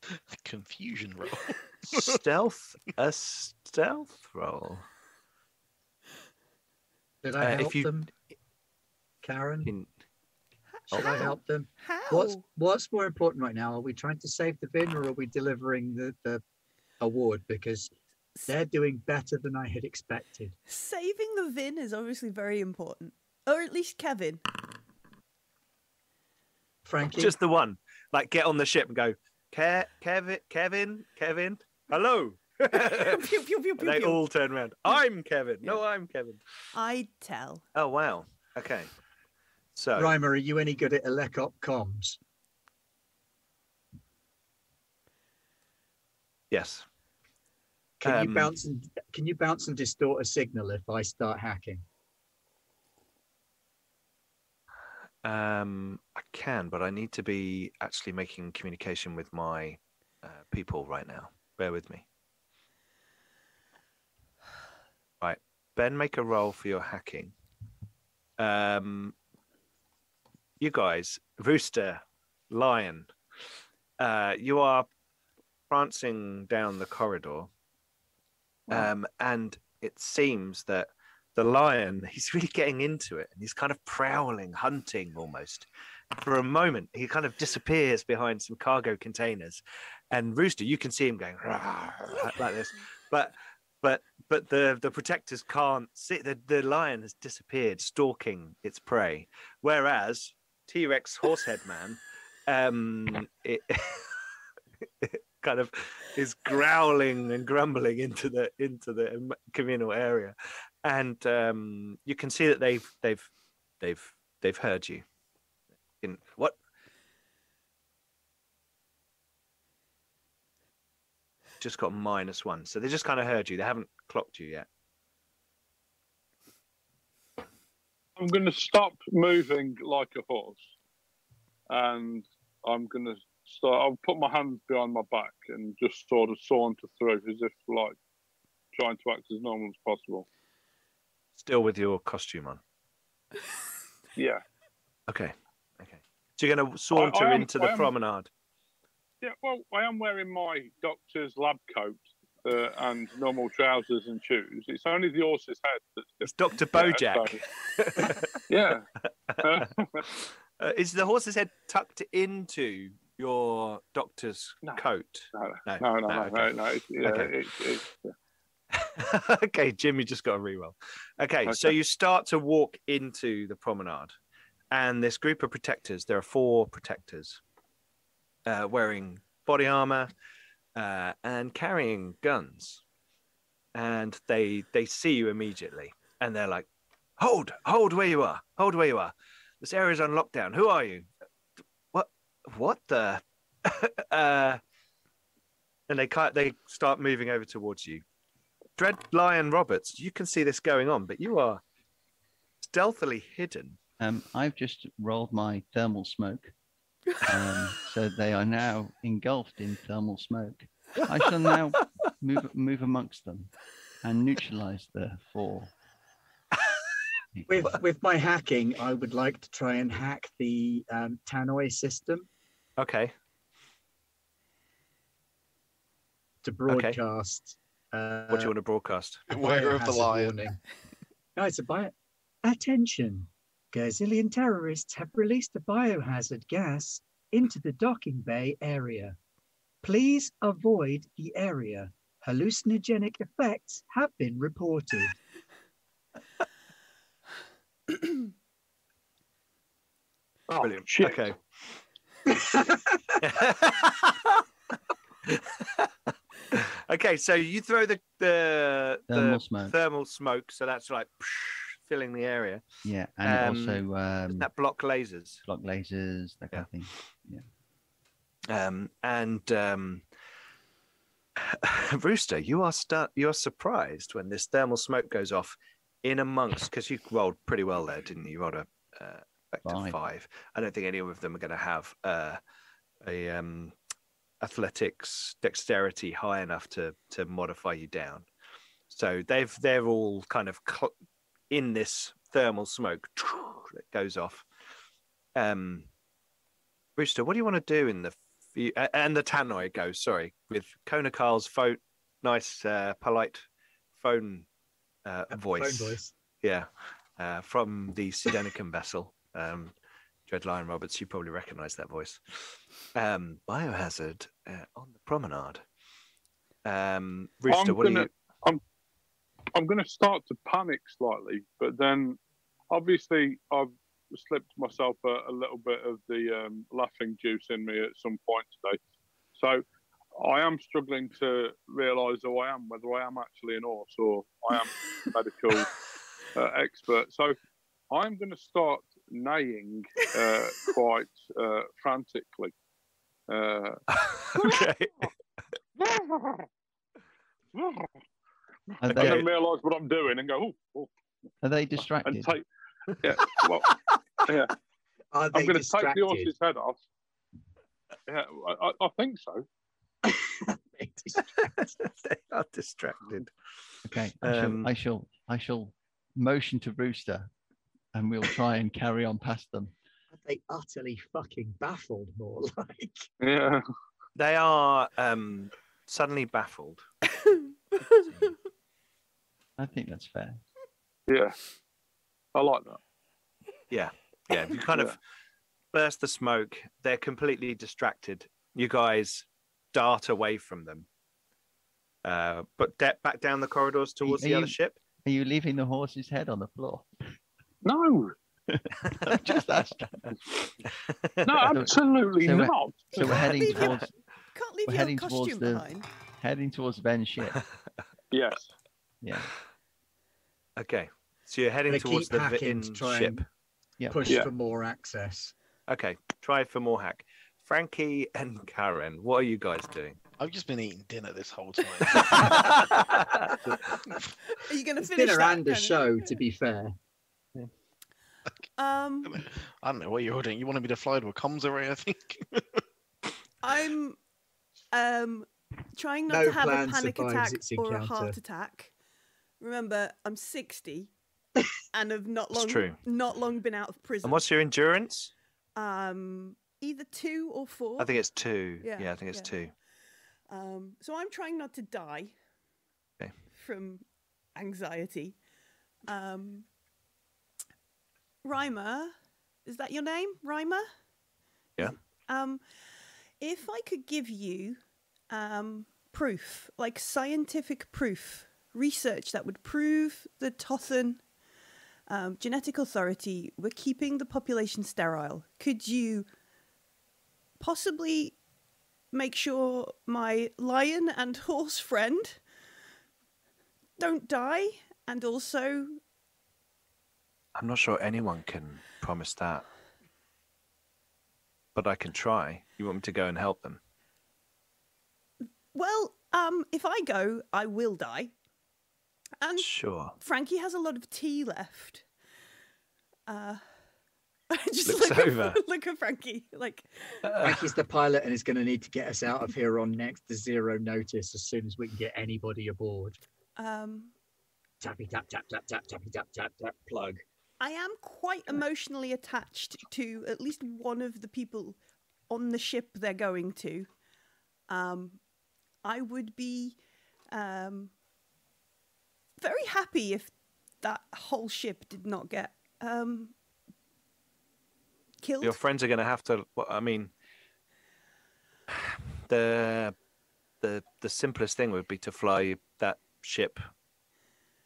a confusion roll? stealth roll. Did I help them, Kaharan? Should I help them? How? What's more important right now? Are we trying to save the V'in, or are we delivering the award? Because they're doing better than I had expected. Saving the V'in is obviously very important. Or at least Kevin. Frankie? Just the one. Like, get on the ship and go, Kevin, hello. Pew, pew, pew, pew, they pew. All turn around. I'm Kevin. Yeah. No, I'm Kevin. I tell. Oh, wow. Okay. So, Reimer, are you any good at Elecop comms? Yes. Can you bounce and distort a signal if I start hacking? I can, but I need to be actually making communication with my people right now. Bear with me. Right, Ben, make a roll for your hacking. You guys, Rooster, Lion, you are prancing down the corridor. Wow. And it seems that the lion, he's really getting into it, and he's kind of prowling, hunting almost. For a moment, he kind of disappears behind some cargo containers, and Rooster, you can see him going like this. But the protectors can't see. The lion has disappeared, stalking its prey. Whereas T-Rex Horsehead Man, it kind of is growling and grumbling into the communal area, and you can see that they've heard you. In what? Just got -1, so they just kind of heard you. They haven't clocked you yet. I'm going to stop moving like a horse, and I'm going to start. I'll put my hands behind my back and just sort of saunter through, as if like trying to act as normal as possible. Still with your costume on. Yeah. Okay. So you're going to saunter into the promenade. Yeah, well, I am wearing my doctor's lab coat and normal trousers and shoes. It's only the horse's head that's different. It's Dr. Bojack. Yeah. Is the horse's head tucked into your doctor's coat? No. Yeah. Okay, Jim, you just got a reroll. Okay, so you start to walk into the promenade, and this group of protectors, there are 4 protectors, wearing body armor and carrying guns, and they see you immediately, and they're like, hold where you are, this area is on lockdown. Who are you? What the and they start moving over towards you. Dread Lion Roberts, you can see this going on, but you are stealthily hidden. I've just rolled my thermal smoke. So they are now engulfed in thermal smoke. I shall now move amongst them and neutralize the 4. With my hacking, I would like to try and hack the Tannoy system. Okay. To broadcast. Okay. What do you want to broadcast? Beware of the lion. No, it's a bio. Attention! Gerzilian terrorists have released a biohazard gas into the docking bay area. Please avoid the area. Hallucinogenic effects have been reported. Oh, brilliant. Shit. Okay. Okay, so you throw the thermal smoke, so that's like filling the area. Yeah, and also that block lasers, that kind of thing. Yeah. Rooster, you are surprised when this thermal smoke goes off in amongst, because you rolled pretty well there, didn't you? You rolled a 5. I don't think any of them are going to have athletics dexterity high enough to modify you down. So they're all kind of in this thermal smoke that goes off. Rooster, what do you want to do in the and the Tannoy goes, sorry, with Kona Karl's phone, nice, polite phone voice. Phone voice. Yeah, from the Sudanican vessel. Dread Lion Roberts, you probably recognise that voice. Biohazard on the promenade. Rooster, I'm going to start to panic slightly, but then obviously I've slipped myself a little bit of the laughing juice in me at some point today. So I am struggling to realise who I am, whether I am actually an horse or I am a medical expert. So I'm going to start neighing quite frantically. Okay. And then realise what I'm doing and go, oh. Are they distracted? And take, yeah, well, yeah. I'm going to take the horse's head off. Yeah, I think so. They are distracted. Okay, I shall motion to Rooster, and we'll try and carry on past them. Are they utterly fucking baffled, more like? Yeah, they are suddenly baffled. I think that's fair. Yeah, I like that. Yeah, yeah. If you kind of burst the smoke, they're completely distracted. You guys dart away from them, but back down the corridors towards the other ship. Are you leaving the horse's head on the floor? No. Just asked. No, absolutely not. So we're heading towards. Can't leave your costume behind. Heading towards Ben's ship. Yes. Yeah. Okay. So you're heading towards the V'in ship. Yeah. Push for more access. Okay. Try for more hack. Frankie and Kaharan, what are you guys doing? I've just been eating dinner this whole time. Are you going to finish dinner and a show? To be fair. Yeah. I don't know what you're ordering. You want me to fly to a comms array? I think. I'm trying not to have a panic attack or a heart attack. Remember, I'm 60 and have not long been out of prison. And what's your endurance? Either 2 or 4. I think it's 2. Yeah, I think it's 2. So I'm trying not to die from anxiety. Reimer, is that your name? Reimer? Yeah. If I could give you proof, like scientific proof, research that would prove the Tothan genetic authority were keeping the population sterile, could you possibly make sure my lion and horse friend don't die? And also, I'm not sure anyone can promise that, but I can try. You want me to go and help them? Well, if I go, I will die. And sure, Frankie has a lot of tea left. I just look at Frankie. Like, Frankie's the pilot and is going to need to get us out of here on next to zero notice as soon as we can get anybody aboard. Tappy tap tap tap tap tappy tap tap tap plug. I am quite emotionally attached to at least one of the people on the ship they're going to. I would be very happy if that whole ship did not get killed. Your friends are going to have to. I mean, the simplest thing would be to fly that ship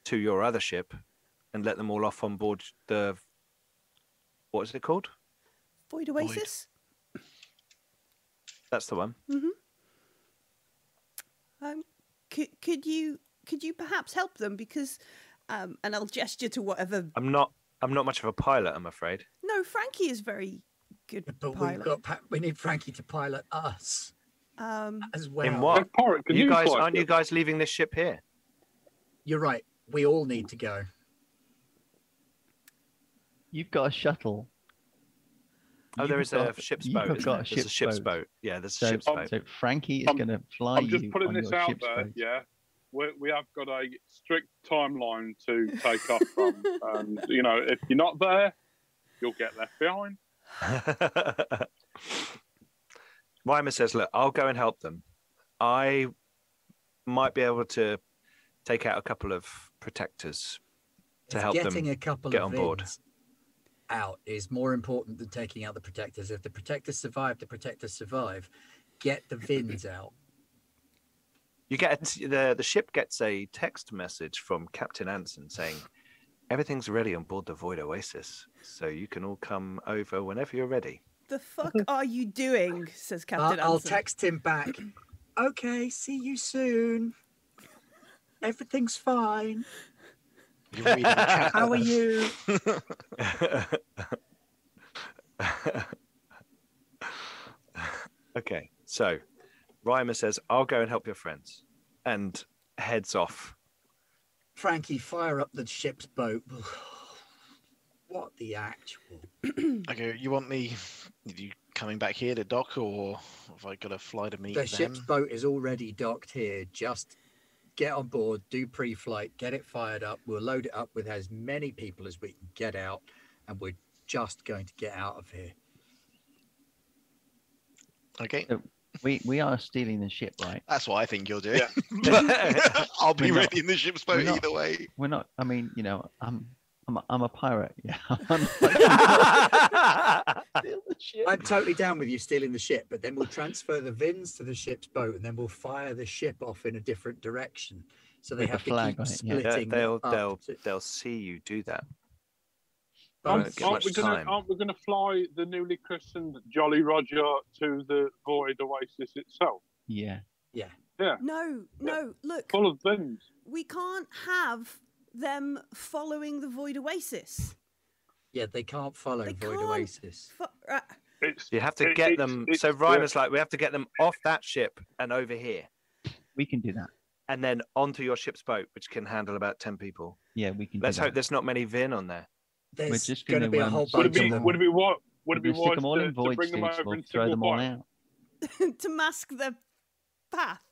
to your other ship and let them all off on board the, what is it called? Void Oasis? Void. That's the one. Mm-hmm. Could you perhaps help them? Because, and I'll gesture to whatever... I'm not much of a pilot, I'm afraid. No, Frankie is very good pilot. We need Frankie to pilot us as well. In what? You guys, aren't you guys leaving this ship here? You're right. We all need to go. You've got a shuttle. Oh, there is a ship's boat. You've got a ship's boat. Yeah, there's a ship's boat. So Frankie is going to fly you on your ship's boat. I'm just putting this out there, yeah. We have got a strict timeline to take off from. You know, if you're not there, you'll get left behind. Reimer says, look, I'll go and help them. I might be able to take out a couple of protectors to help them get on board. Out is more important than taking out the protectors. If the protectors survive, the protectors survive. Get the V'ins out. You get the ship gets a text message from Captain Anson saying everything's ready on board the Void Oasis, so you can all come over whenever you're ready. The fuck are you doing? Says Captain Anson. I'll text him back. Okay, see you soon. Everything's fine. How are you? Okay, so Reimer says, I'll go and help your friends, and heads off. Frankie, fire up the ship's boat. What the actual... Okay, you want me... Are you coming back here to dock, or have I got to fly to meet them? The ship's boat is already docked here, just... Get on board, do pre-flight, get it fired up. We'll load it up with as many people as we can get out, and we're just going to get out of here. Okay. So we are stealing the ship, right? That's what I think you'll do. Yeah. I'll be ready in the ship's boat either way. We're not. I mean, you know, I'm a pirate. Yeah. I'm totally down with you stealing the ship, but then we'll transfer the V'ins to the ship's boat, and then we'll fire the ship off in a different direction. So they have to keep splitting. They'll see you do that. Aren't we going to fly the newly christened Jolly Roger to the Void Oasis itself? Yeah. Yeah. Yeah. No. Look. Full of V'ins. We can't have them following the Void Oasis. Yeah, they can't follow Void Oasis. You have to get them. So Reimer's like, we have to get them off that ship and over here. We can do that. And then onto your ship's boat, which can handle about 10 people. Yeah, we can do that. Let's hope there's not many V'in on there. There's going to be a whole bunch of them. Would it be wise to bring them over and throw them all out? To mask the path.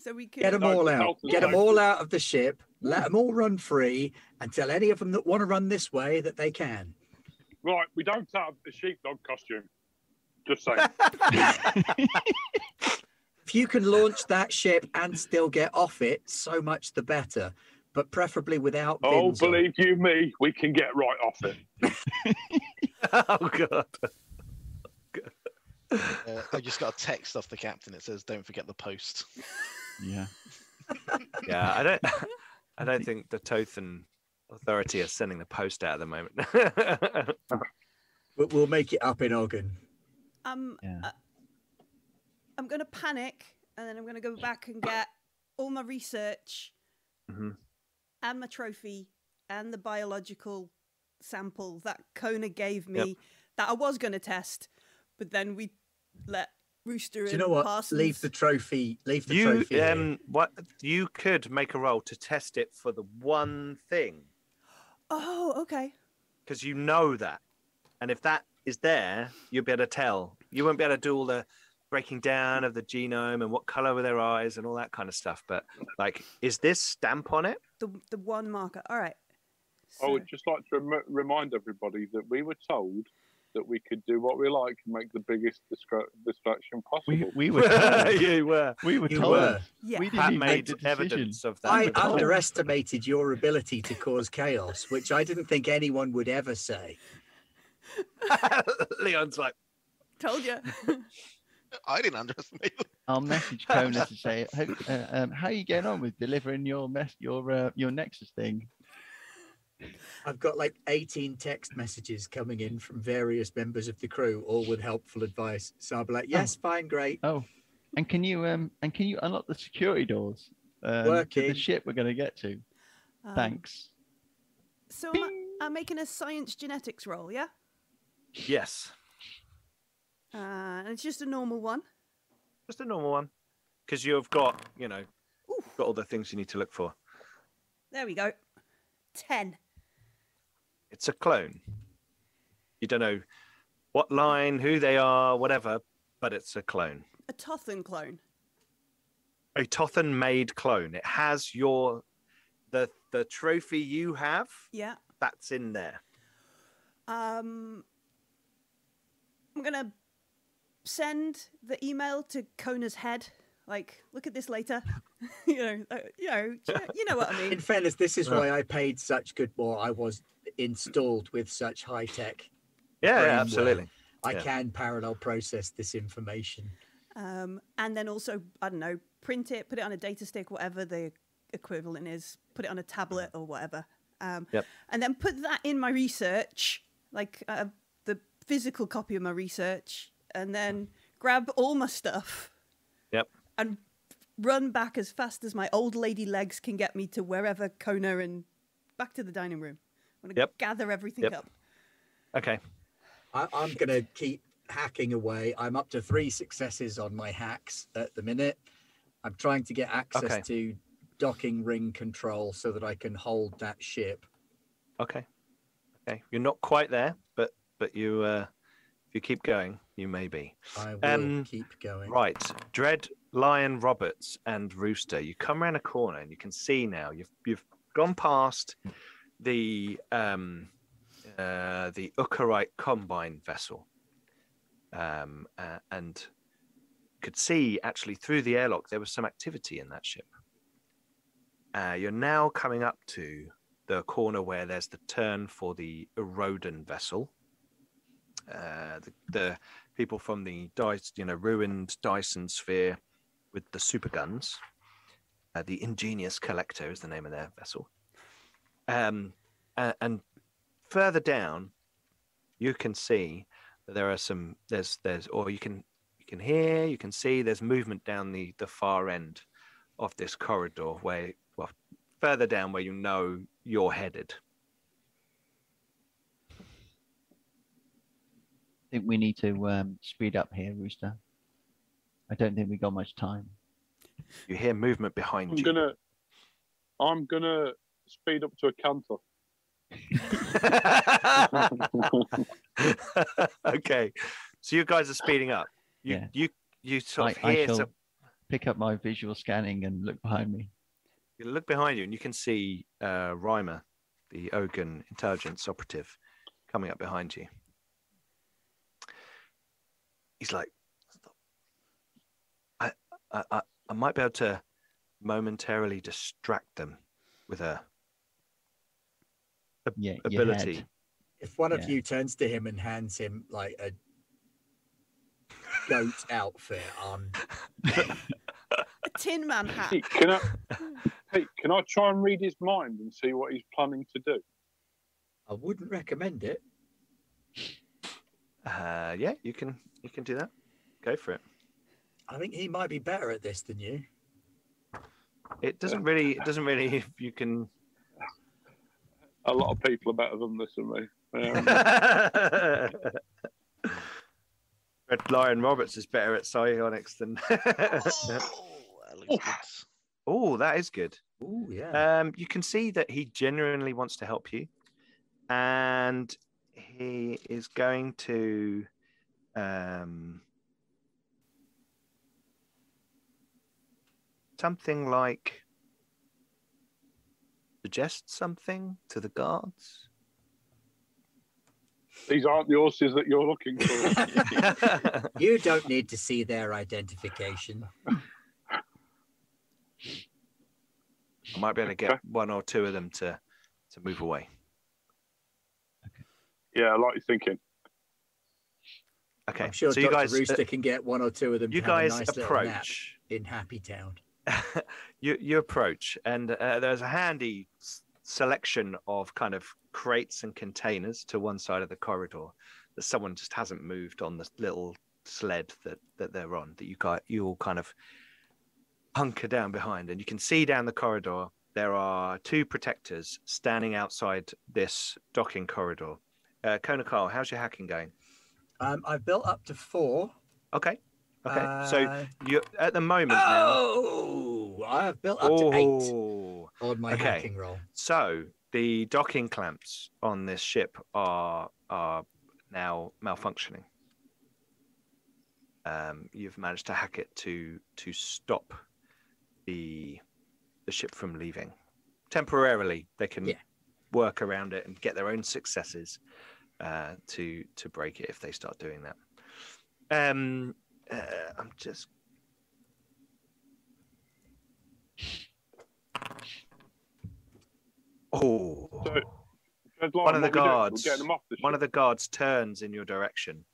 So we could... Get them all out. Get them all out of the ship. Let them all run free and tell any of them that want to run this way that they can. Right, we don't have a sheepdog costume. Just saying. If you can launch that ship and still get off it, so much the better. But preferably without... Oh, believe you me, we can get right off it. Oh, God. I just got a text off the captain. It says, don't forget the post. Yeah. Yeah, I don't think the Tothan authority is sending the post out at the moment. We'll make it up in Ogun. I'm going to panic, and then I'm going to go back and get all my research and my trophy and the biological sample that Kona gave me that I was going to test, but then we let... Rooster and Parsons. Leave the trophy. Leave the trophy. What you could make a roll to test it for the one thing. Oh, okay. Because you know that, and if that is there, you'll be able to tell. You won't be able to do all the breaking down of the genome and what color were their eyes and all that kind of stuff. But like, is this stamp on it? The one marker. All right. I would just like to remind everybody that we were told that we could do what we like and make the biggest distraction possible. We were told. You were. We were told. Yeah. We didn't make evidence of that. I underestimated your ability to cause chaos, which I didn't think anyone would ever say. Leon's like, told you. I didn't underestimate them. I'll message Kona to say, how are you getting on with delivering your Nexus thing? I've got like 18 text messages coming in from various members of the crew, all with helpful advice. So I'll be like, yes, fine, great. Oh, and can you unlock the security doors to the ship we're going to get to? Thanks. So I'm making a science genetics roll, yeah? Yes. And it's just a normal one. Just a normal one, because you've got, you know, got all the things you need to look for. There we go. 10. It's a clone. You don't know what line, who they are, whatever, but it's a clone. A Tothan clone. A Tothan made clone. It has your the trophy you have. Yeah. That's in there. I'm gonna send the email to Kona's head. Like, look at this later. you know what I mean. In fairness, this is why I paid such good more. I was installed with such high tech. Yeah, absolutely. I can parallel process this information. And then also, I don't know, print it, put it on a data stick, whatever the equivalent is. Put it on a tablet or whatever. And then put that in my research, like the physical copy of my research, and then grab all my stuff. Yep. And run back as fast as my old lady legs can get me to wherever Kona and back to the dining room. I'm going to gather everything up. Okay. I'm going to keep hacking away. I'm up to 3 successes on my hacks at the minute. I'm trying to get access to docking ring control so that I can hold that ship. Okay. Okay. You're not quite there, but you... if you keep going, you may be. I will keep going. Right. Dread, Lion, Roberts, and Rooster. You come around a corner and you can see now. You've gone past the Ukarite Combine vessel. And could see, actually, through the airlock, there was some activity in that ship. You're now coming up to the corner where there's the turn for the Eroden vessel. The people from the ruined Dyson sphere with the super guns. The Ingenious Collector is the name of their vessel. And further down, you can see that there are some. You can see there's movement down the far end of this corridor where, well, further down where you know you're headed. I think we need to speed up here, Rooster. I don't think we got much time. You hear movement behind you. I'm gonna speed up to a canter. Okay, so you guys are speeding up. You sort of hear. I shall pick up my visual scanning and look behind me. You look behind you, and you can see Reimer, the Ogun intelligence operative, coming up behind you. He's like, I might be able to momentarily distract them with a ability. If one of you turns to him and hands him like a goat outfit on, a Tin Man hat. Can I try and read his mind and see what he's planning to do? I wouldn't recommend it. You can do that. Go for it. I think he might be better at this than you. It doesn't really. You can. A lot of people are better than this than me. Red Lion Roberts is better at psionics than. Oh, that is good. Oh yeah. You can see that he genuinely wants to help you, and. He is going to something like suggest something to the guards? These aren't the horses that you're looking for. You don't need to see their identification. I might be able to get one or two of them to move away. Okay. Yeah, I like your thinking. Okay, I'm sure so Dr. Rooster can get one or two of them. You guys have a nice approach in Happy Town. You approach, and there's a handy selection of kind of crates and containers to one side of the corridor that someone just hasn't moved on the little sled that they're on. That you all kind of hunker down behind, and you can see down the corridor there are two protectors standing outside this docking corridor. Kona Karl, how's your hacking going? I've built up to 4. Okay. Okay. So you at the moment now. Oh, I've built up to 8 on my hacking roll. So the docking clamps on this ship are now malfunctioning. You've managed to hack it to stop the ship from leaving. Temporarily, they can work around it and get their own successes. To break it if they start doing that. I'm just one of the guards turns in your direction,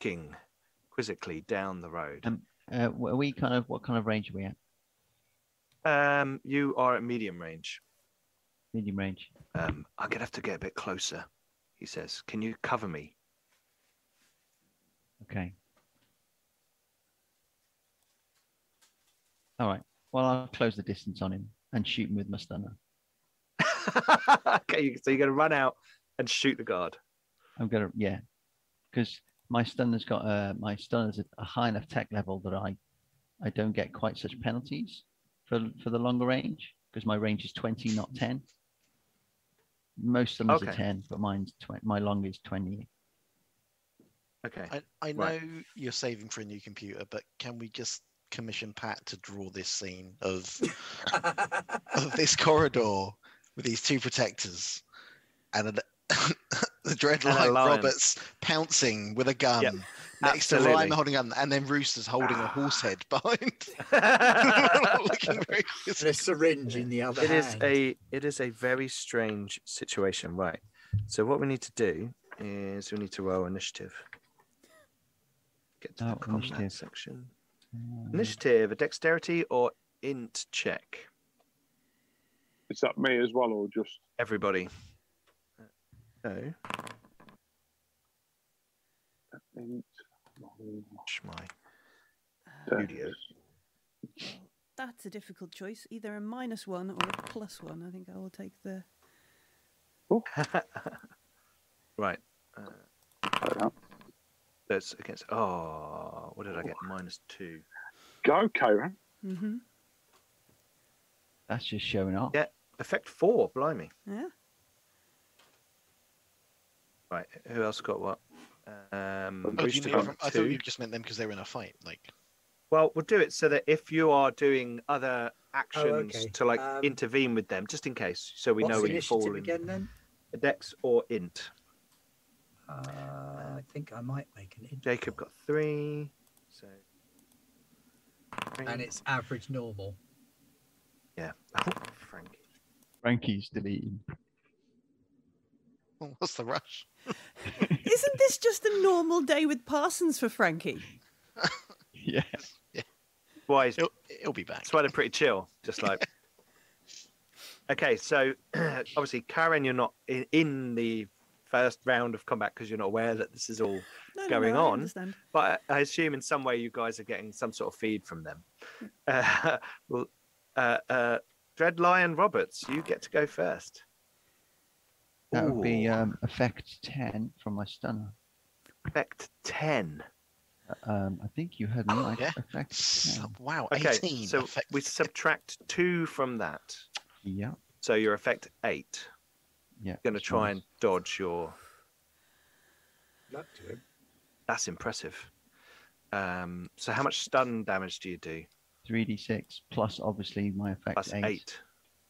looking quizzically down the road. Are we kind of what kind of range are we at? You are at medium range. Medium range. I'm going to have to get a bit closer, he says. Can you cover me? Okay. All right. Well, I'll close the distance on him and shoot him with my stunner. Okay, so you're going to run out and shoot the guard. I'm going to, yeah. Because my stunner's got a high enough tech level that I don't get quite such penalties for the longer range, because my range is 20, not 10. Most of them are 10, but mine's my long is 20. Okay. I know you're saving for a new computer, but can we just commission Pat to draw this scene of this corridor with these two protectors and the Dreadlight Roberts pouncing with a gun next to Reimer holding a gun, and then Rooster's holding a horse head behind. And a syringe in the other hand. It is a very strange situation, right? So what we need to do is we need to roll initiative. Get to the combat section. Initiative, a dexterity or int check. Is that me as well, or just everybody? So, that's a difficult choice. Either a -1 or a +1. I think I will take the. Right. That's against. Oh, what did I get? -2. Go, Kaharan. Mm-hmm. That's just showing up. Yeah. Effect 4. Blimey. Yeah. Right, who else got what? I thought you just meant them because they were in a fight. Like, well, we'll do it so that if you are doing other actions to like intervene with them, just in case, so we know where you fall in. Again, then? A dex or int. I think I might make an int. Jacob got 3, so. 3. And it's average normal. Yeah, Frankie. Frankie's deleting. What's the rush? Isn't this just a normal day with Parsons for Frankie? Yes. Yeah. Why? He'll be back. It's rather pretty chill, just like. Okay, so obviously, Kaharan, you're not in the first round of combat because you're not aware that this is all going on. I understand. But I assume in some way you guys are getting some sort of feed from them. Dread Lion Roberts, you get to go first. That would be effect 10 from my stunner. Effect 10. I think you heard me right. Effect 10. Wow, okay, 18. So we subtract 2 from that. Yeah. So you're effect 8. Yeah. Going to try and dodge your. Luck to him. That's impressive. So how much stun damage do you do? 3d6 plus obviously my effect plus eight,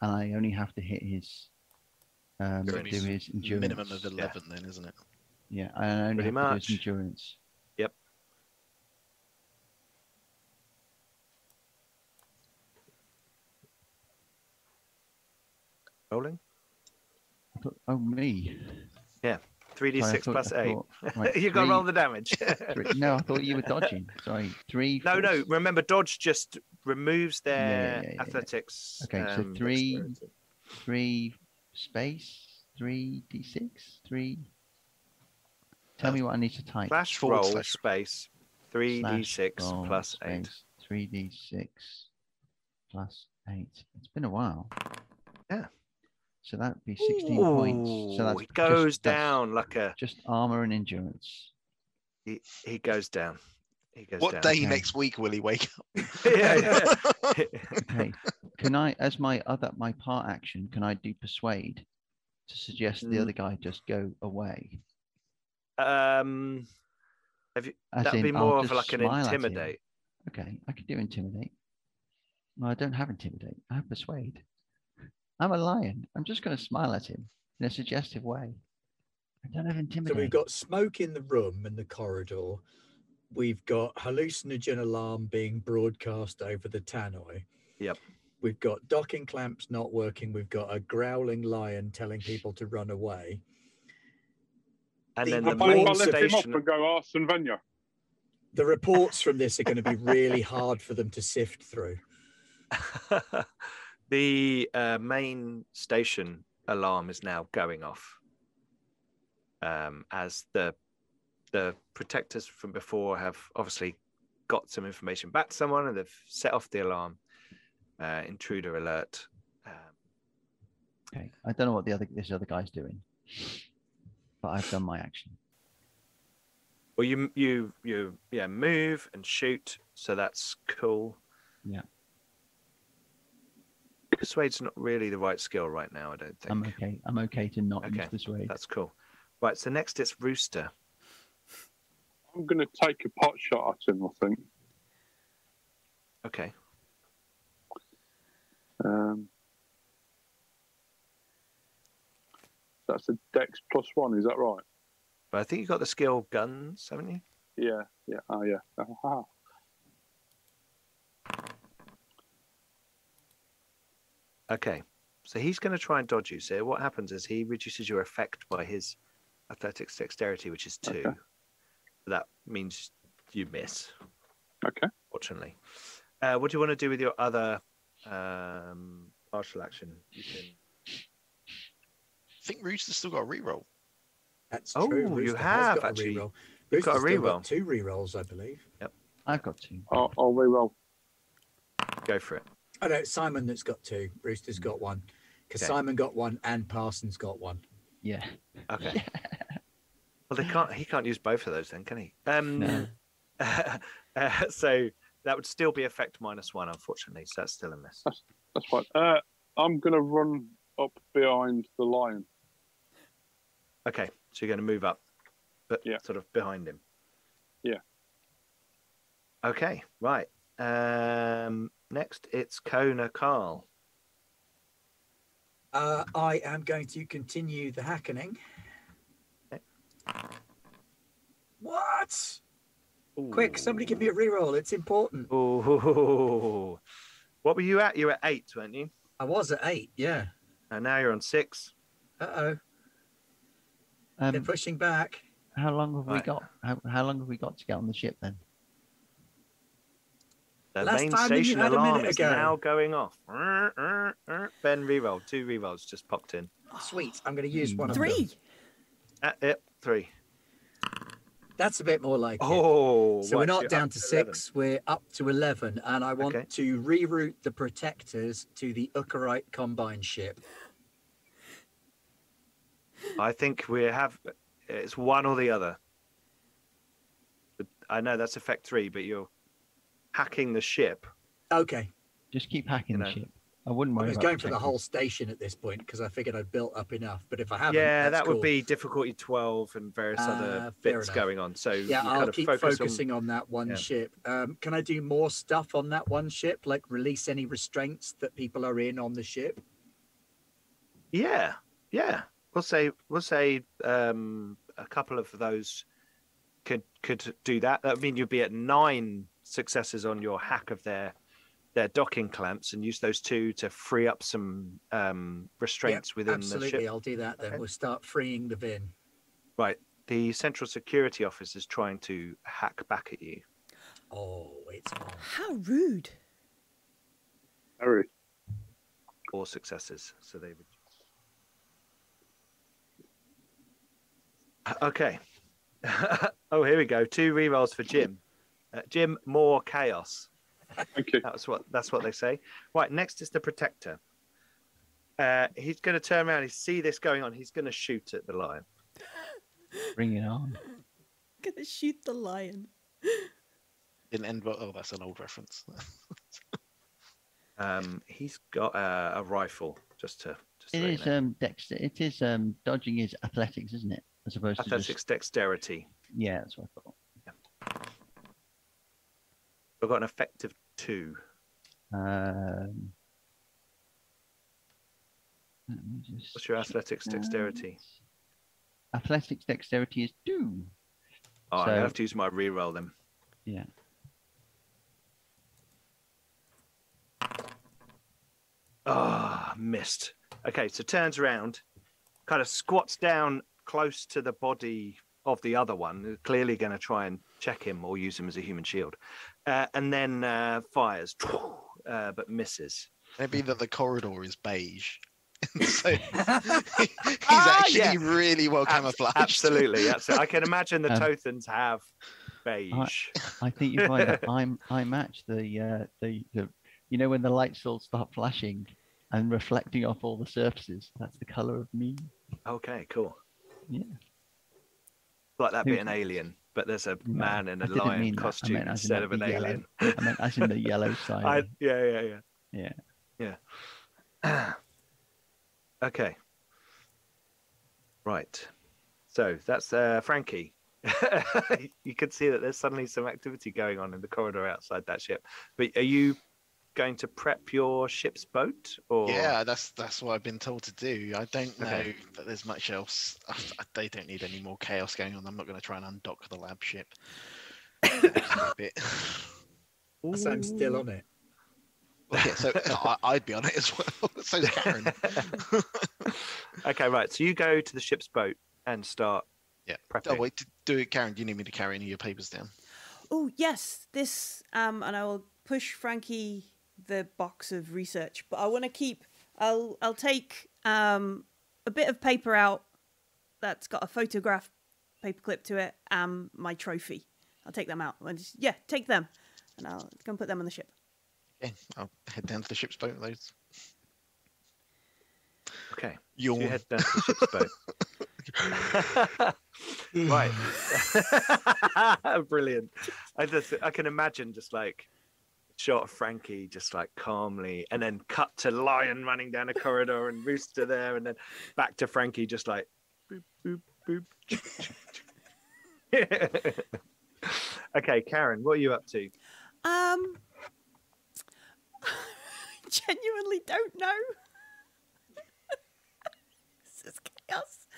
and I only have to hit his do his endurance. Minimum of 11, yeah. Then, isn't it? Yeah, I only have to do his endurance. Yep. Rolling. Oh me. Yeah. 3d6 plus 8. Right, you got to roll the damage. No, I thought you were dodging. Sorry. No, remember, dodge just removes their athletics. Okay, so 3 space, 3d6, 3. Tell me what I need to type. Flash roll slash space, 3d6 plus 8. 3d6 plus 8. It's been a while. Yeah. So that would be 16 points. So that's it goes down like a... Just armor and endurance. He goes down. He goes down. What day next week will he wake up? Yeah. Okay. Can I, as my part action, can I do persuade to suggest the other guy just go away? That'd be more of like an intimidate. Okay, I could do intimidate. Well, I don't have intimidate. I have persuade. I'm a lion. I'm just going to smile at him in a suggestive way. I don't have intimidation. So we've got smoke in the room and the corridor. We've got hallucinogen alarm being broadcast over the tannoy. Yep. We've got docking clamps not working. We've got a growling lion telling people to run away. And then the main station. Go Arsene Wenger. The reports from this are going to be really hard for them to sift through. The main station alarm is now going off as the protectors from before have obviously got some information back to someone and they've set off the alarm, intruder alert. Okay, I don't know what this other guy's doing, but I've done my action. Well, you move and shoot, so that's cool. Yeah. Persuade's not really the right skill right now, I don't think. I'm okay to not use persuade. That's cool. Right, so next it's Rooster. I'm going to take a pot shot at him, I think. Okay. That's a dex +1, is that right? But I think you've got the skill guns, haven't you? Yeah. Oh, yeah. Okay, so he's going to try and dodge you. So what happens is he reduces your effect by his athletics dexterity, which is 2. Okay. That means you miss. Okay. Fortunately. What do you want to do with your other martial action? You can... I think Rooster's still got a reroll. That's true. Rooster you have got actually. You've got a reroll. Got 2 rerolls, I believe. Yep. I've got 2. I'll reroll. Go for it. Oh, no, it's Simon that's got 2. Rooster's got 1. Because Simon got 1 and Parsons got 1. Yeah. Okay. Yeah. Well, he can't use both of those then, can he? No. So that would still be effect -1, unfortunately. So that's still a miss. That's fine. I'm going to run up behind the lion. Okay. So you're going to move up, but sort of behind him. Yeah. Okay. Right. Next, it's Kona Karl. I am going to continue the hackening. Okay. What? Ooh. Quick, somebody give me a reroll. It's important. Ooh. What were you at? You were at 8, weren't you? I was at 8, yeah. And now you're on 6. Uh-oh. They're pushing back. How long have we got? How long have we got to get on the ship then? The main station alarm is now going off. Ben rerolled. 2 rerolls just popped in. Sweet. I'm going to use 1 of them. 3. That's a bit more like it. So we're not down to 6. 11. We're up to 11. And I want to reroute the protectors to the Ukarite Combine ship. I think we have... It's one or the other. I know that's effect 3, but you're... hacking the ship. Okay. Just keep hacking the ship. I wouldn't mind. I was going for the whole station at this point because I figured I'd built up enough. But if I haven't, yeah, that would be difficulty 12 and various other bits going on. So yeah, I'll keep focusing on that one ship. Can I do more stuff on that one ship? Like release any restraints that people are in on the ship? Yeah, yeah. We'll say a couple of those could do that. That would mean you'd be at 9 successes on your hack of their docking clamps and use those 2 to free up some restraints within the ship. Absolutely, I'll do that then. Okay. We'll start freeing the V'in. Right. The Central Security Office is trying to hack back at you. Oh, it's on. How rude. How rude. 4 successes, so they would... Okay. Oh, here we go. 2 rerolls for Jim. Jim, more chaos. Okay. That's what they say. Right, next is the Protector. He's going to turn around. He see this going on. He's going to shoot at the lion. Bring it on. Going to shoot the lion. Didn't end. Oh, that's an old reference. He's got a rifle. Just to it is Dexter. It is dodging is athletics, isn't it? As opposed athletics to athletics, dexterity. Yeah, that's what I thought. I've got an effective 2. What's your athletics dexterity? Athletics dexterity is 2. Oh, so, I have to use my reroll then. Yeah. Ah, missed. Okay, so turns around, kind of squats down close to the body of the other one, clearly going to try and check him or use him as a human shield, and then fires, but misses. It'd be that the corridor is beige, so he's actually really well camouflaged. Absolutely, absolutely. I can imagine the Tothans have beige. I think you find that I match the you know when the lights all start flashing and reflecting off all the surfaces. That's the color of me. Okay, cool. Yeah. Like that bit an alien, but there's a man in a lion costume instead of an alien. I meant as in the yellow side. Yeah. Okay. Right. So that's Frankie. You can see that there's suddenly some activity going on in the corridor outside that ship. But are you going to prep your ship's boat, or? Yeah, that's what I've been told to do. I don't know that there's much else. They don't need any more chaos going on. I'm not going to try and undock the lab ship. So I'm still on it. Well, yeah, so I'd be on it as well. So's Karen. Okay, right. So you go to the ship's boat and start prepping. Oh, wait, do it, Karen. Do you need me to carry any of your papers down? Oh, yes. This, and I will push Frankie the box of research, but I want to keep. I'll take a bit of paper out that's got a photograph paperclip to it. My trophy. I'll take them out. Just, take them, and I'll go and put them on the ship. Yeah, I'll head down to the ship's boat with those. Okay, so you head down to the ship's boat. Right, brilliant. I can imagine just like. Shot of Frankie just like calmly, and then cut to Lion running down a corridor and Rooster there, and then back to Frankie just like boop, boop, boop. Okay, Karen, what are you up to? I genuinely don't know. This is chaos.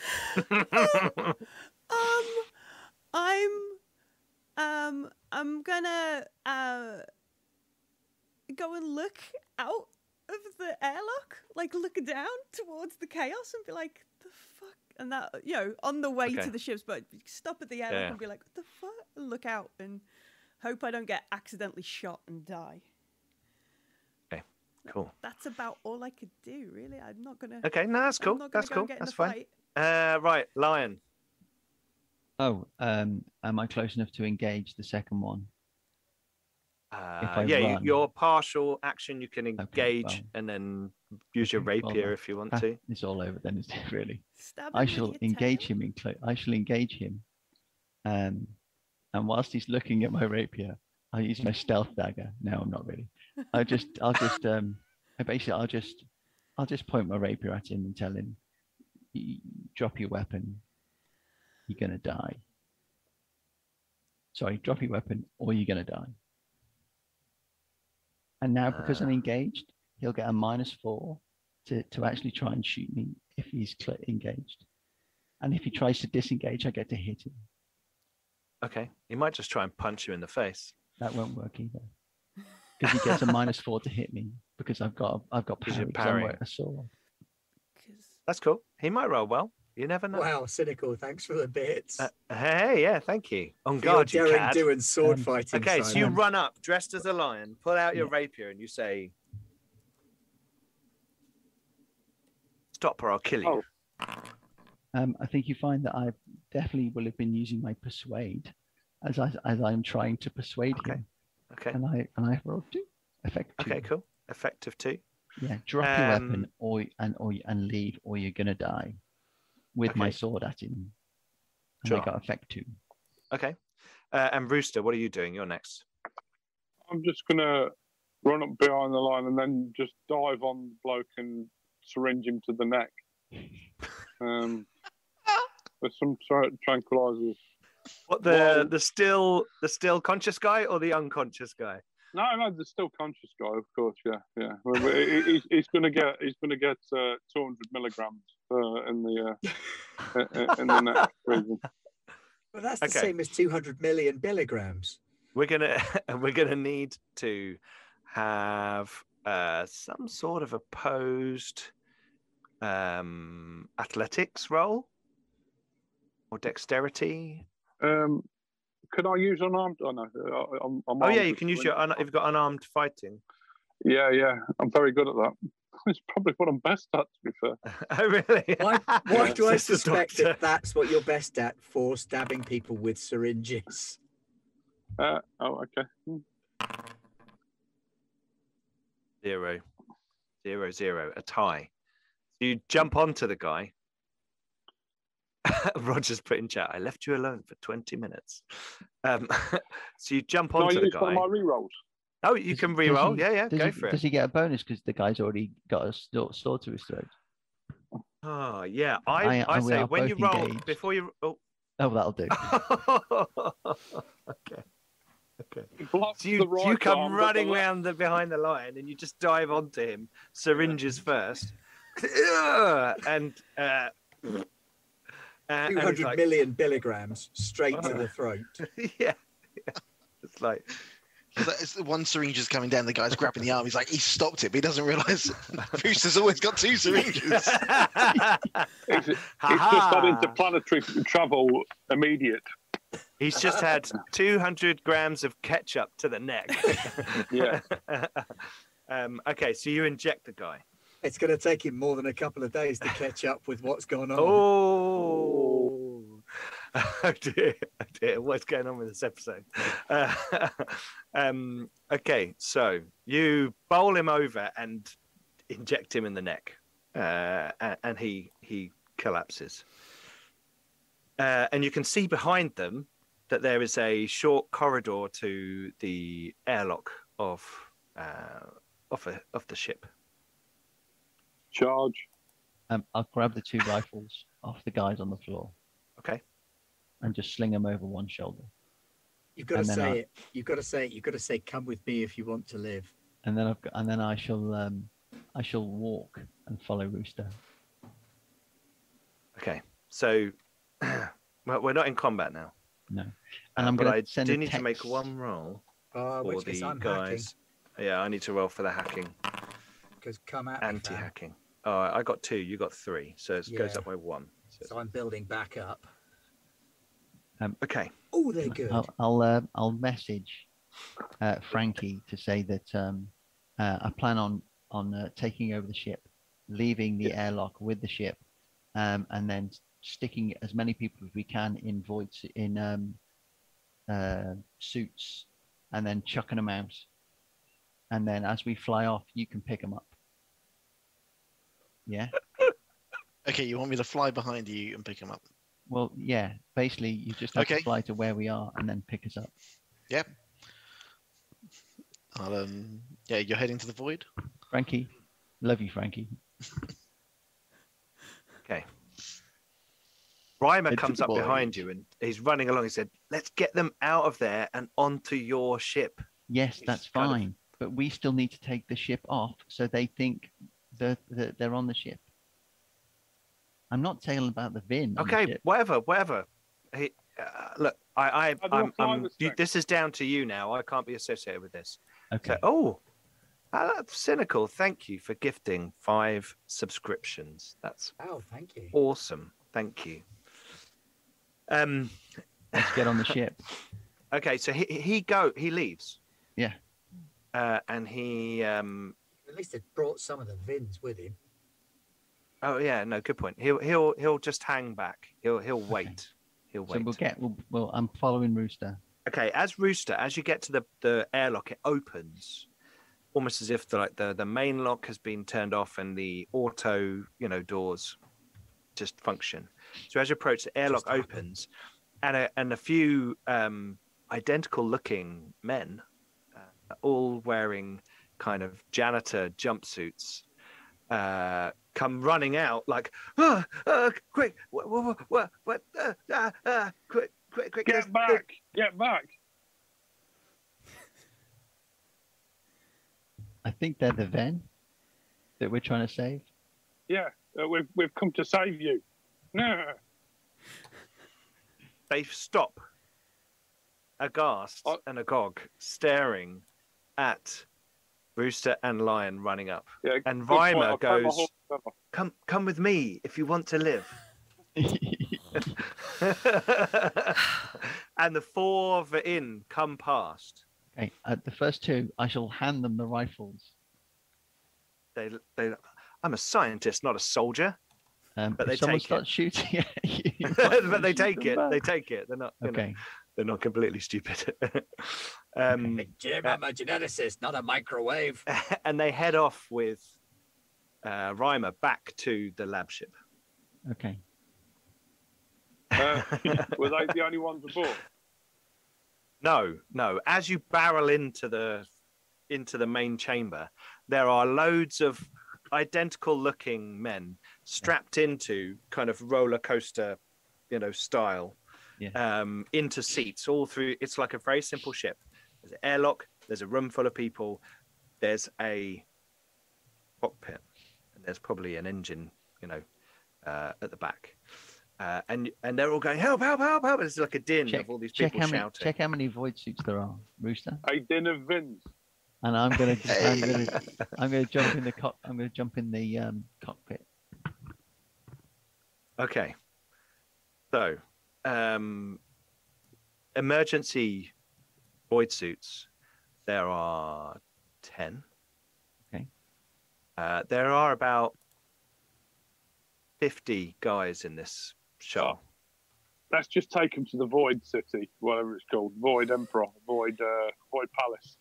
I'm gonna go and look out of the airlock, like look down towards the chaos and be like, the fuck? And that, you know, on the way to the ships, but stop at the airlock and be like, what the fuck? Look out and hope I don't get accidentally shot and die. Okay, cool. That's about all I could do, really. I'm not going to... Okay, no, that's cool. That's cool. That's fine. Right, Lion. Oh, am I close enough to engage the second one? Your partial action, you can engage and then use your rapier if you want to. It's all over then, isn't it? Really? I shall engage him. I shall engage him. And whilst he's looking at my rapier, I use my stealth dagger. No, I'm not really. I'll just basically I'll just point my rapier at him and tell him, drop your weapon, you're gonna die. Sorry, drop your weapon or you're gonna die. And now because I'm engaged, he'll get a -4 to actually try and shoot me if he's engaged. And if he tries to disengage, I get to hit him. Okay, you might just try and punch you in the face. That won't work either, because he gets a -4 to hit me because I've got parry. That's cool. He might roll well. You never know. Wow, cynical. Thanks for the bits. Hey, yeah, thank you. On guard, you cad. Doing sword fighting. Okay, Simon. So you run up dressed as a lion, pull out your rapier, and you say, "Stop, or I'll kill you." Oh. I think you find that I definitely will have been using my persuade as I'm trying to persuade him. Okay. And I rolled 2. Effective 2. Okay, cool. Effective 2. Yeah. Drop your weapon and leave, or you're gonna die. With my sword at him. And sure. I got effect 2. Okay. And Rooster, what are you doing? You're next. I'm just gonna run up behind the line and then just dive on the bloke and syringe him to the neck. With some tranquilizers. What the still conscious guy or the unconscious guy? No, the still conscious guy, of course. Yeah. He's gonna get 200 milligrams in the next region. Well, that's the same as 200 million milligrams. We're gonna need to have some sort of opposed athletics roll or dexterity. Could I use unarmed? Oh, no. I'm oh, yeah, you can use your... You've got unarmed fighting. Yeah. I'm very good at that. It's probably what I'm best at, to be fair. Oh, really? Why do I suspect that that's what you're best at for stabbing people with syringes? Okay. 0, 0, 0. A tie. You jump onto the guy. Roger's put in chat, I left you alone for 20 minutes. So you jump onto the guy. One of my re-rolls? Oh, you can re-roll. Yeah, go for it. Does he get a bonus because the guy's already got a sword to his throat? Oh, yeah. I say when you roll, engaged. Before you... Oh, that'll do. Okay. So you come running around behind the line and you just dive onto him, syringes first. And... 200 million milligrams straight to the throat. Yeah. It's like... It's one syringe is coming down, the guy's grabbing the arm. He's like, he stopped it, but he doesn't realise Rooster's always got 2 syringes. He's just had interplanetary travel immediate. He's just had 200 grams of ketchup to the neck. Yeah. Okay, so you inject the guy. It's going to take him more than a couple of days to catch up with what's gone on. Oh dear. What's going on with this episode? Okay, so you bowl him over and inject him in the neck, and he collapses. And you can see behind them that there is a short corridor to the airlock of the ship. Charge. I'll grab the 2 rifles off the guys on the floor. Okay. And just sling them over one shoulder. You've got to say, "Come with me if you want to live." And then I shall walk and follow Rooster. Okay. So, well, we're not in combat now. No. And I'm going to send. I do need to make one roll for the guys. Hacking. Yeah, I need to roll for the hacking. Because come at anti-hacking. I got 2. You got 3, so it goes up by 1. So I'm building back up. Okay. Oh, they're good. I'll message Frankie to say that I plan on taking over the ship, leaving the airlock with the ship, and then sticking as many people as we can in voids in suits, and then chucking them out. And then as we fly off, you can pick them up. Yeah. Okay, you want me to fly behind you and pick them up? Well, yeah. Basically, you just have to fly to where we are and then pick us up. Yep. You're heading to the void. Frankie, Love you, Frankie. Okay. Reimer comes up behind you and he's running along. He said, let's get them out of there and onto your ship. Yes, that's fine. But we still need to take the ship off so they think that they're on the ship. I'm not telling about the V'in. Okay, whatever, whatever. Hey, look, I'm this is down to you now. I can't be associated with this. Okay. So, oh, that's cynical. Thank you for gifting 5 subscriptions. That's thank you. Awesome. Thank you. Let's get on the ship. Okay, so he leaves. Yeah. And he at least it brought some of the V'ins with him. Oh yeah, no, good point. He'll just hang back. He'll wait. Okay. He'll wait. So well, I'm following Rooster. Okay, as Rooster, as you get to the airlock, it opens, almost as if the main lock has been turned off and the auto doors just function. So as you approach, the airlock opens, and a few identical looking men, all wearing kind of janitor jumpsuits, come running out like, quick, what, quick, get back. I think they're the V'in that we're trying to save. Yeah, we've come to save you. No. They stop, aghast and agog, staring at Rooster and Lion running up. Yeah, and Reimer goes, come with me if you want to live. And the 4 V'in come past. Okay, the first 2, I shall hand them the rifles. I'm a scientist, not a soldier. But they take it. Shooting at you, but they take it. Back. They take it. They're not. Okay. They're not completely stupid. Jim, I'm a geneticist, not a microwave. And they head off with Reimer back to the lab ship. Okay. Were they the only ones aboard? No. As you barrel into the main chamber, there are loads of identical-looking men strapped into kind of roller coaster, style, into seats all through. It's like a very simple ship. There's an airlock. There's a room full of people. There's a cockpit, and there's probably an engine, at the back. And they're all going, help, help, help, help. It's like a din of all these people shouting. Check how many void suits there are, Rooster. A din of V'ins. And I'm gonna jump in the cockpit. Okay. So, emergency void suits. There are 10. Okay. There are about 50 guys in this show. Let's just take them to the Void City, whatever it's called, Void Emperor, Void Palace.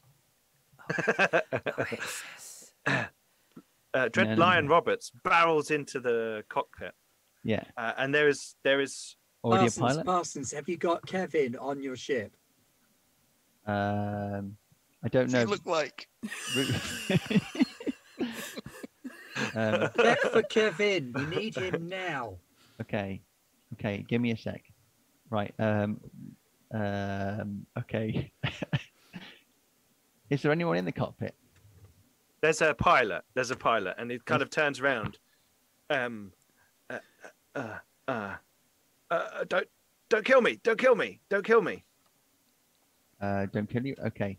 Dread Lion Roberts barrels into the cockpit. Yeah, and there is already a pilot. Parsons, have you got Kevin on your ship? I don't know. Does he look like? Check for Kevin. We need him now. Okay. Give me a sec. Right. Okay. Is there anyone in the cockpit? There's a pilot, and he kind of turns around. Don't kill me! Don't kill me! Don't kill you. Okay.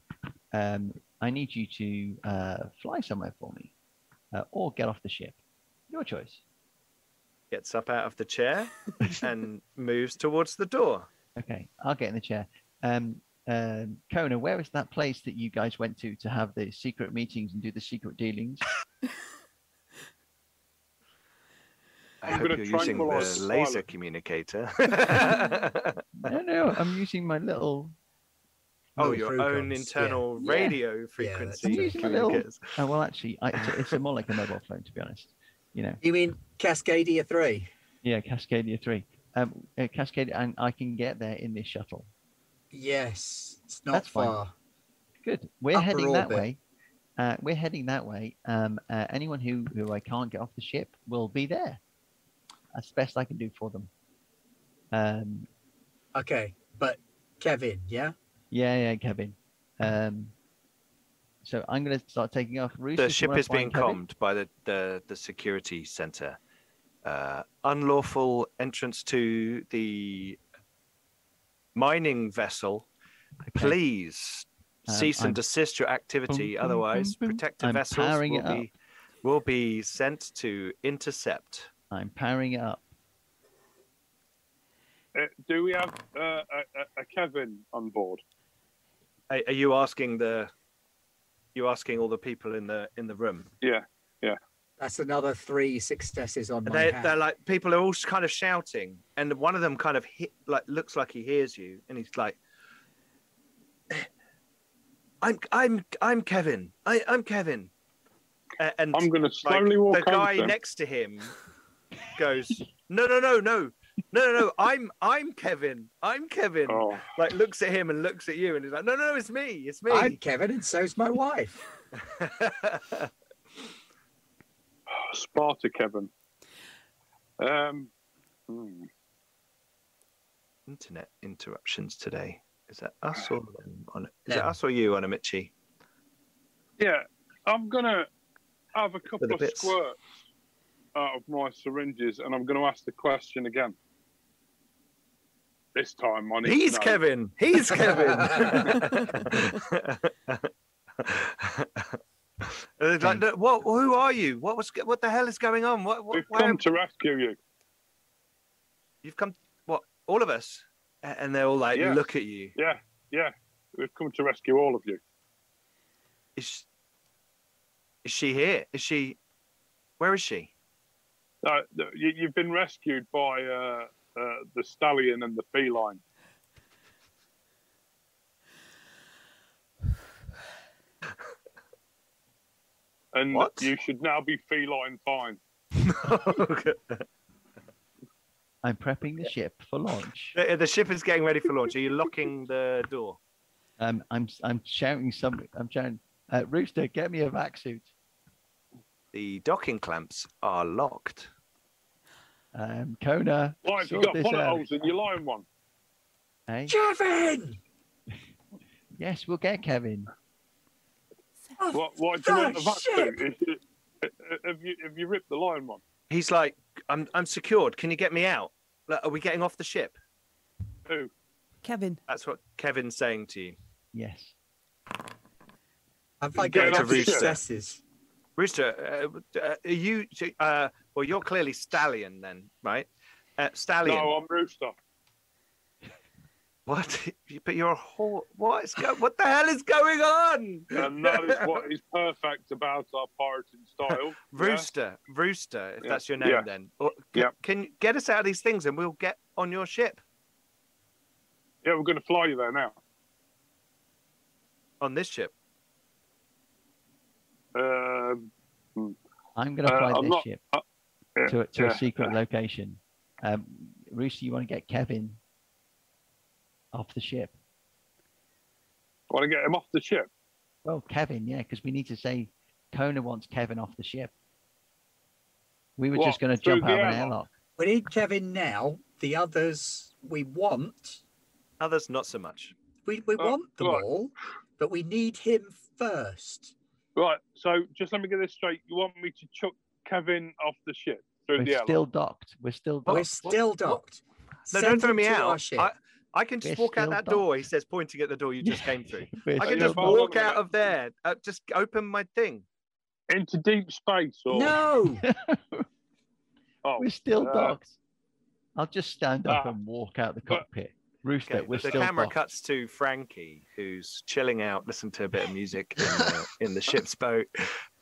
I need you to fly somewhere for me, or get off the ship. Your choice. Gets up out of the chair and moves towards the door. Okay, I'll get in the chair. Kona, where is that place that you guys went to have the secret meetings and do the secret dealings? I hope you're using the laser communicator. No, I'm using my little... Oh, your own internal radio frequency. I'm using my little... Oh, well, actually, it's more like a mobile phone, to be honest. You mean Cascadia 3? Yeah, Cascadia 3. Cascadia, and I can get there in this shuttle. Yes, it's not far. Good. We're heading that way. We're heading that way. Anyone who I can't get off the ship will be there. That's the best I can do for them. Okay, but Kevin, yeah? Yeah, Kevin. So I'm going to start taking off. The ship is being commed by the security center. Unlawful entrance to the mining vessel. Okay. Please cease and desist your activity. Otherwise, protected vessels will be sent to intercept. I'm powering it up. Do we have a Kevin on board? Are you asking all the people in the room? Yeah. That's another 3 successes on my hand. They're like, people are all kind of shouting, and one of them kind of looks like he hears you, and he's like, "I'm Kevin. I'm Kevin." And I'm going to slowly walk. The guy next to him goes, "No, I'm Kevin. I'm Kevin." Oh. Like, looks at him and looks at you, and he's like, "No, it's me. It's me. I'm Kevin, and so's my wife." Sparta Kevin. Internet interruptions today. Is that us or is it us or you on a Mitchie? Yeah, I'm gonna have a couple of squirts out of my syringes, and I'm gonna ask the question again. This time on He's Kevin. He's Kevin. Like, what? Who are you? What the hell is going on? We've come to rescue you. You've come. What? All of us? And they're all like, look at you. Yeah. We've come to rescue all of you. Is she here? Is she? Where is she? You've been rescued by the stallion and the feline. And what? You should now be feline fine. Okay. I'm prepping the ship for launch. The ship is getting ready for launch. Are you locking the door? I'm shouting something. I'm shouting, Rooster, get me a vac suit. The docking clamps are locked. Kona. Why have you got bullet holes in your lion one? Hey? Kevin! Yes, we'll get Kevin. What do you want the vac suit? Have you ripped the lion one? He's like, I'm secured. Can you get me out? Like, are we getting off the ship? Who? Kevin. That's what Kevin's saying to you. Yes. Have I got to successes? Rooster, are you? Well, you're clearly Stallion then, right? Stallion. No, I'm Rooster. What? But you're a whore. What the hell is going on? And that is what is perfect about our pirating style. Rooster, yeah? Rooster, if that's your name then. Can you get us out of these things and we'll get on your ship? Yeah, we're going to fly you there now. On this ship? I'm going to fly this ship to a secret location. Rooster, you want to get Kevin off the ship? I want to get him off the ship. Well, Kevin, because we need to say Kona wants Kevin off the ship. We were just going to jump out of an airlock. We need Kevin now. The others we want. Others not so much. We want them all, but we need him first. Right. So just let me get this straight. You want me to chuck Kevin off the ship through the airlock? We're still docked. No, don't throw me out. I can just walk out that door, he says, pointing at the door you just came through. I can just walk out of there. Just open my thing. Into deep space? Or... No! We're still docked. I'll just stand up and walk out the cockpit. Rooster, we're still docked. The camera cuts to Frankie, who's chilling out, listening to a bit of music in the ship's boat,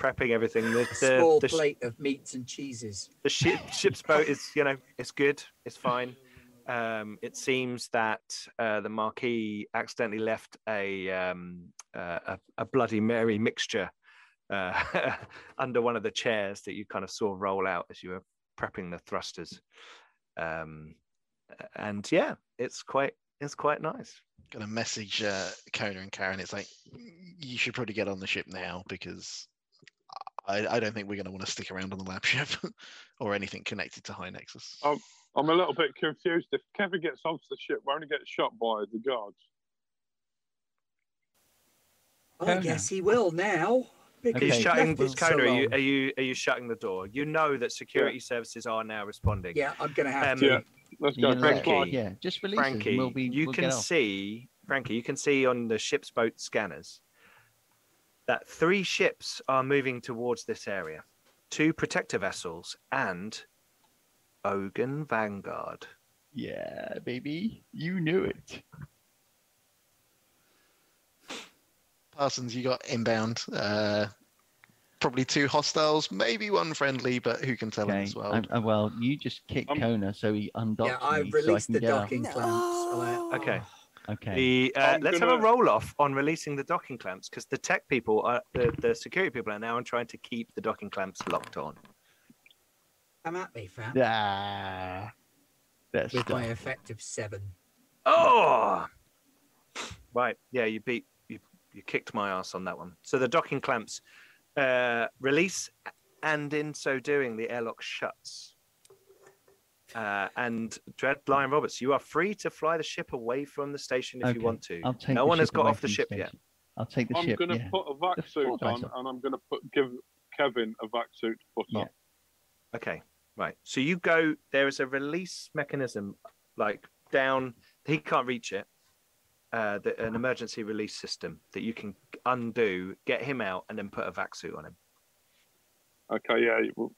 prepping everything. The plate of meats and cheeses. The ship's boat is, it's good. It's fine. It seems that the Marquis accidentally left a Bloody Mary mixture under one of the chairs that you kind of saw roll out as you were prepping the thrusters. And yeah, it's quite is quite nice. I'm gonna message Kona and Kaharan. It's like, you should probably get on the ship now, because I don't think we're going to want to stick around on the lab ship or anything connected to High Nexus. I'm a little bit confused. If Kevin gets off the ship, won't he get shot by the guards? I guess he will now. Okay. Are you shutting the door? You know that security services are now responding. Yeah, I'm going to have to. Yeah. Let's go, Frankie. Yeah, just release Frankie. You can see on the ship's boat scanners that 3 ships are moving towards this area. 2 protector vessels and Ogun Vanguard. Yeah, baby. You knew it. Parsons, you got inbound. Probably 2 hostiles, maybe 1 friendly, but who can tell him as well? Well, you just kicked Kona, so he undocks. Yeah, I released the docking clamps. Okay. Let's have a roll-off on releasing the docking clamps, because the tech people, the security people are now trying to keep the docking clamps locked on. Come at me, fam. With my effective 7. Oh! Right, yeah, you kicked my ass on that one. So the docking clamps release, and in so doing, the airlock shuts. And Dread Lion Roberts, you are free to fly the ship away from the station if you want to. No one has got off the ship yet. I'll take the ship. I'm going to put a vac suit on, and I'm going to give Kevin a vac suit to put on. Okay, right. So you go. There is a release mechanism, like down. He can't reach it. An emergency release system that you can undo, get him out, and then put a vac suit on him. Okay.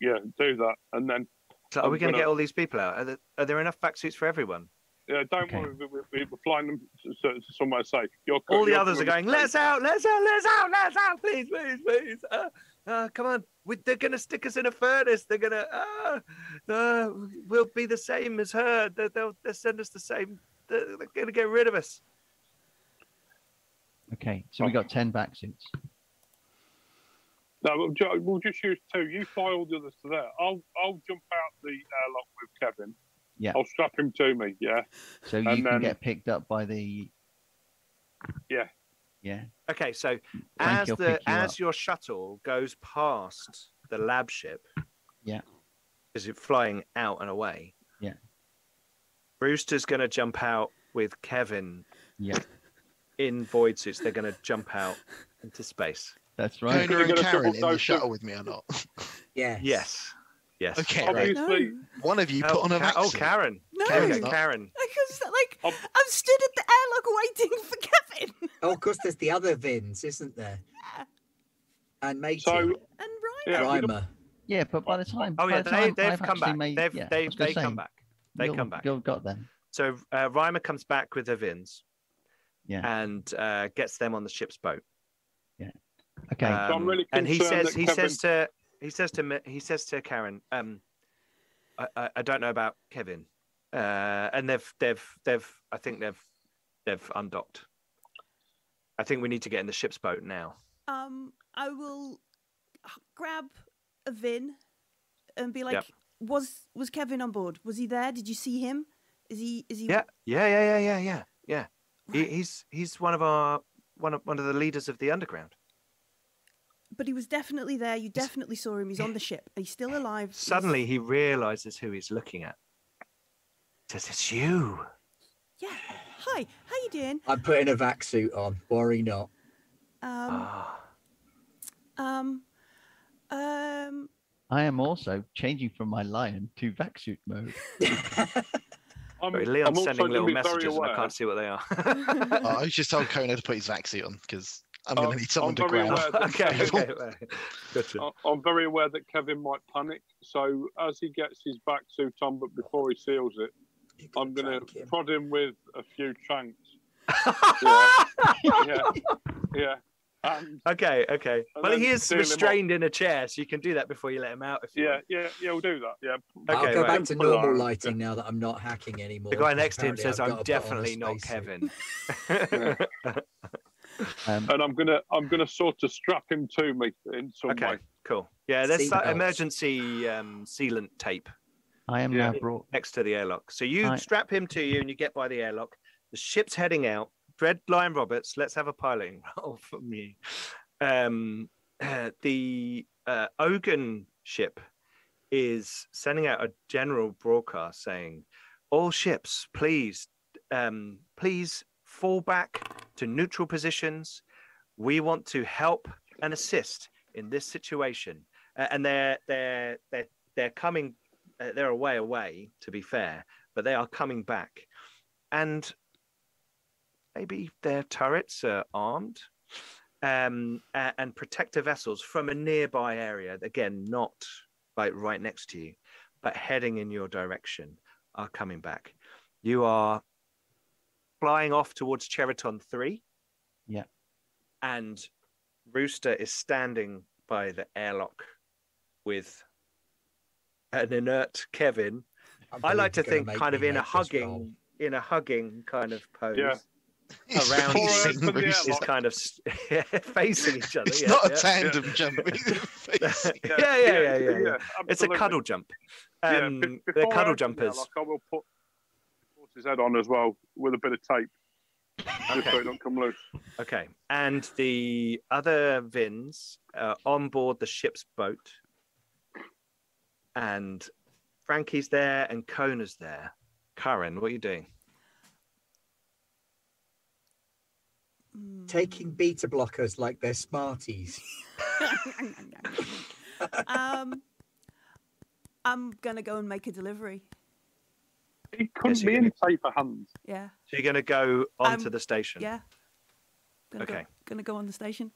Yeah. Do that, and then. So are we going to get all these people out? Are there enough back suits for everyone? Yeah, don't worry. We're flying them to somewhere safe. All the others are going, let's out, please. Come on. They're going to stick us in a furnace. They're going to, we'll be the same as her. They'll send us the same. They're going to get rid of us. Okay, so we got 10 back suits. No, we'll just use 2. You fly all the others to there. I'll jump out the airlock with Kevin. Yeah. I'll strap him to me. Yeah. So you can get picked up by the. Yeah. Yeah. Okay. So as your shuttle goes past the lab ship. Yeah. Because it's flying out and away. Yeah. Brewster's going to jump out with Kevin. Yeah. In void suits, they're going to jump out into space. That's right. Kona and Kaharan in the shuttle with me or not? Yeah. Yes. Okay. Right. No. One of you put on a vaccine. Oh, Kaharan. No. Kaharan. Because I'm stood at the airlock waiting for Kevin. Oh, of course, there's the other V'ins, isn't there? Yeah. And Matey. And Reimer. Yeah, but by the time. Oh yeah, they've come back. They come back. They come back. You've got them. So Reimer comes back with the V'ins. Yeah. And gets them on the ship's boat. Yeah. Okay. So I'm really and he says to Kaharan, I don't know about Kevin, and I think they've undocked. I think we need to get in the ship's boat now. I will grab a V'in and be like, was Kevin on board? Was he there? Did you see him? Is he? Yeah. Right. He's one of the leaders of the underground. But he was definitely there. You definitely saw him. He's on the ship. He's still alive. Suddenly he realises who he's looking at. Says, it's you. Yeah. Hi. How you doing? I'm putting a vac suit on. Worry not. I am also changing from my lion to vac suit mode. Leon's sending little messages and I can't see what they are. I just told Kona to put his vac suit on because... I'm going to need someone to grab. Okay. I'm very aware that Kevin might panic, so as he gets his back suit on, but before he seals it, I'm going to prod him with a few chanks. Yeah. Okay. But he is restrained in a chair, so you can do that before you let him out. If you want. We'll do that. Yeah. Okay, I'll go back to normal lighting now that I'm not hacking anymore. The guy next to him says, "I'm definitely not Kevin." And I'm gonna sort of strap him to me in some way. Okay, cool. Yeah, there's that emergency sealant tape. I am now brought next to the airlock. So you strap him to you, and you get by the airlock. The The ship's heading out. Dread Lion Roberts, let's have a piloting roll from you. The Ogun ship is sending out a general broadcast saying, all ships, please, please fall back to neutral positions. We want to help and assist in this situation. And they're coming, they're a way away, to be fair, but they are coming back. And maybe their turrets are armed and protector vessels from a nearby area, again, not like right next to you, but heading in your direction, are coming back. You are flying off towards Cheriton 3. Yeah. And Rooster is standing by the airlock with an inert Kevin. I like to think kind of in a hugging kind of pose. Yeah. Around is kind of facing each other. It's not a tandem jump. Yeah. It's a cuddle jump. They're cuddle jumpers. I will put his head on as well with a bit of tape. Okay. So it don't come loose. Okay. And the other V'ins on board the ship's boat, and Frankie's there and Kona's there. Kaharan, what are you doing? Taking beta blockers like they're Smarties. I'm going to go and make a delivery. It couldn't be in paper hands. Yeah. So you're going to go onto the station? Yeah. Going to go on the station.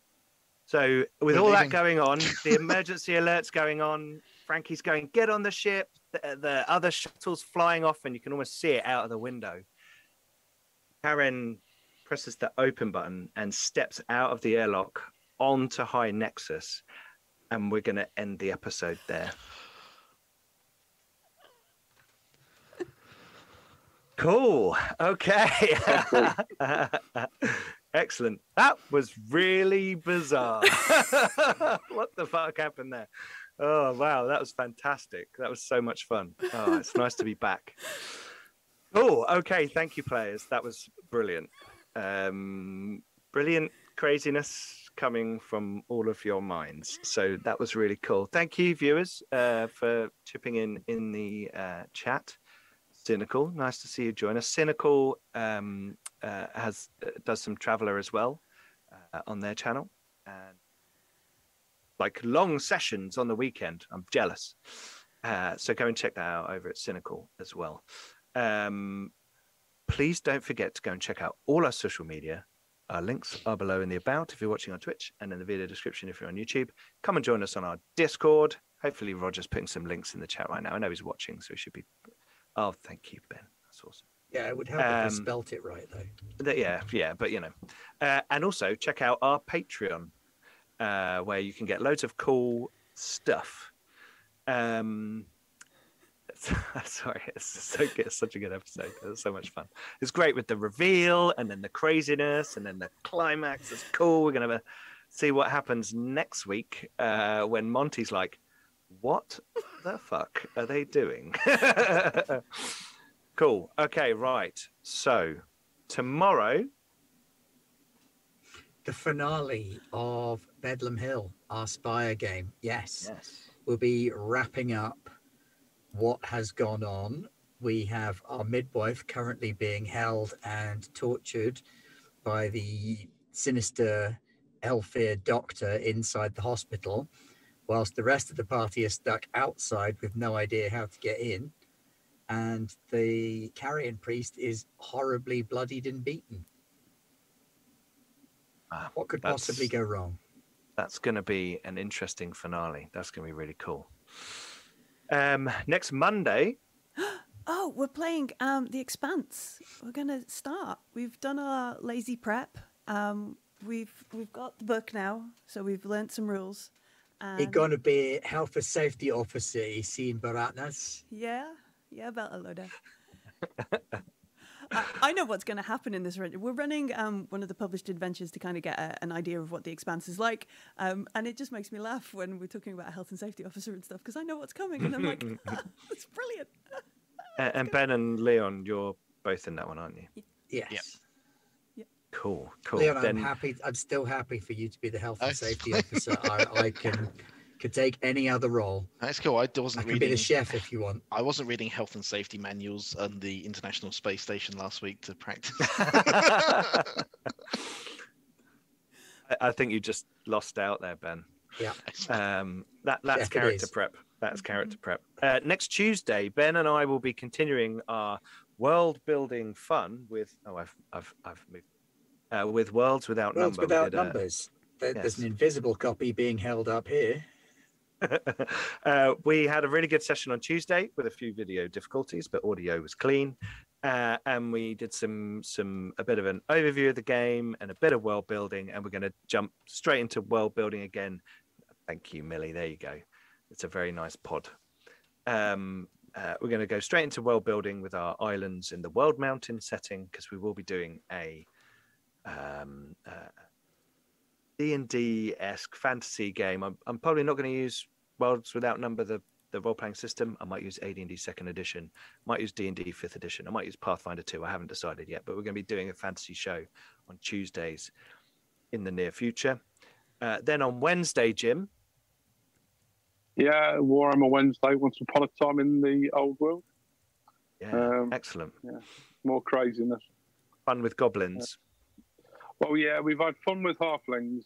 So with all that going on, the emergency alert's going on, Frankie's going, get on the ship, the other shuttle's flying off, and you can almost see it out of the window. Kaharan presses the open button and steps out of the airlock onto High Nexus, and we're going to end the episode there. Cool. Okay. Excellent. That was really bizarre. What the fuck happened there? Oh, wow. That was fantastic. That was so much fun. Oh, it's nice to be back. Oh, okay. Thank you, players. That was brilliant. Brilliant craziness coming from all of your minds. So that was really cool. Thank you, viewers, for chipping in the chat. Cynical, nice to see you join us. Cynical does some Traveller as well on their channel, and like long sessions on the weekend. I'm jealous. So go and check that out over at Cynical as well. Please don't forget to go and check out all our social media. Our links are below in the about if you're watching on Twitch, and in the video description if you're on YouTube. Come and join us on our Discord. Hopefully Roger's putting some links in the chat right now. I know he's watching, so he should be. Oh, thank you, Ben. That's awesome. Yeah, it would help if I spelt it right, though. Yeah, but you know. And also check out our Patreon, where you can get loads of cool stuff. Sorry, it's such a good episode. It was so much fun. It's great with the reveal and then the craziness and then the climax. It's cool. We're going to see what happens next week when Monty's like, what the fuck are they doing? Cool. Okay, right. So, tomorrow... the finale of Bedlam Hill, our Spire game. Yes. We'll be wrapping up what has gone on. We have our midwife currently being held and tortured by the sinister Elfir doctor inside the hospital, whilst the rest of the party is stuck outside with no idea how to get in. And the Carrion Priest is horribly bloodied and beaten. What could possibly go wrong? That's going to be an interesting finale. That's going to be really cool. Next Monday... oh, we're playing The Expanse. We're going to start. We've done our lazy prep. We've got the book now, so we've learned some rules. It's going to be Health and Safety Officer Isin Baratnas. Yeah, about a loader. I know what's going to happen in this. We're running one of the published adventures to kind of get an idea of what The Expanse is like. And it just makes me laugh when we're talking about a Health and Safety Officer and stuff, because I know what's coming. And I'm like, that's brilliant. And Ben and Leon, you're both in that one, aren't you? Yes. Yep. Cool, cool. Leon, then... I'm happy. I'm still happy for you to be the health and safety officer. I could take any other role. That's cool. I can be the chef if you want. I wasn't reading health and safety manuals on the International Space Station last week to practice. I think you just lost out there, Ben. Yeah. That's character prep. That's character prep. Next Tuesday, Ben and I will be continuing our world building fun with I've moved with Worlds Without Numbers. Worlds Without Numbers. There's an invisible copy being held up here. We had a really good session on Tuesday with a few video difficulties, but audio was clean. And we did a bit of an overview of the game and a bit of world building, and we're going to jump straight into world building again. Thank you, Millie. There you go. It's a very nice pod. We're going to go straight into world building with our islands in the World Mountain setting, because we will be doing a D&D-esque fantasy game. I'm probably not going to use Worlds Without Number, the role-playing system. I might use AD&D 2nd edition. I might use D&D 5th edition. I might use Pathfinder 2. I haven't decided yet, but we're going to be doing a fantasy show on Tuesdays in the near future. Then on Wednesday, Jim... Yeah, Warhammer Wednesday, once upon a time in the old world. Yeah, excellent. Yeah, more craziness. Fun with goblins. Well, yeah, we've had fun with halflings,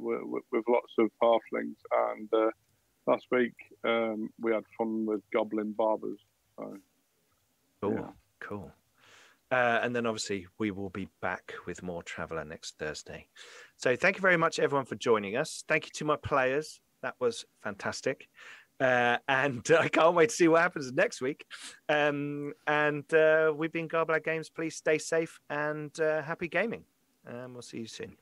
with lots of halflings. And last week, we had fun with goblin barbers. So, cool, yeah. Cool. And then obviously we will be back with more Traveller next Thursday. So thank you very much, everyone, for joining us. Thank you to my players. That was fantastic. And I can't wait to see what happens next week. We've been Garblag Games. Please stay safe and happy gaming. We'll see you soon.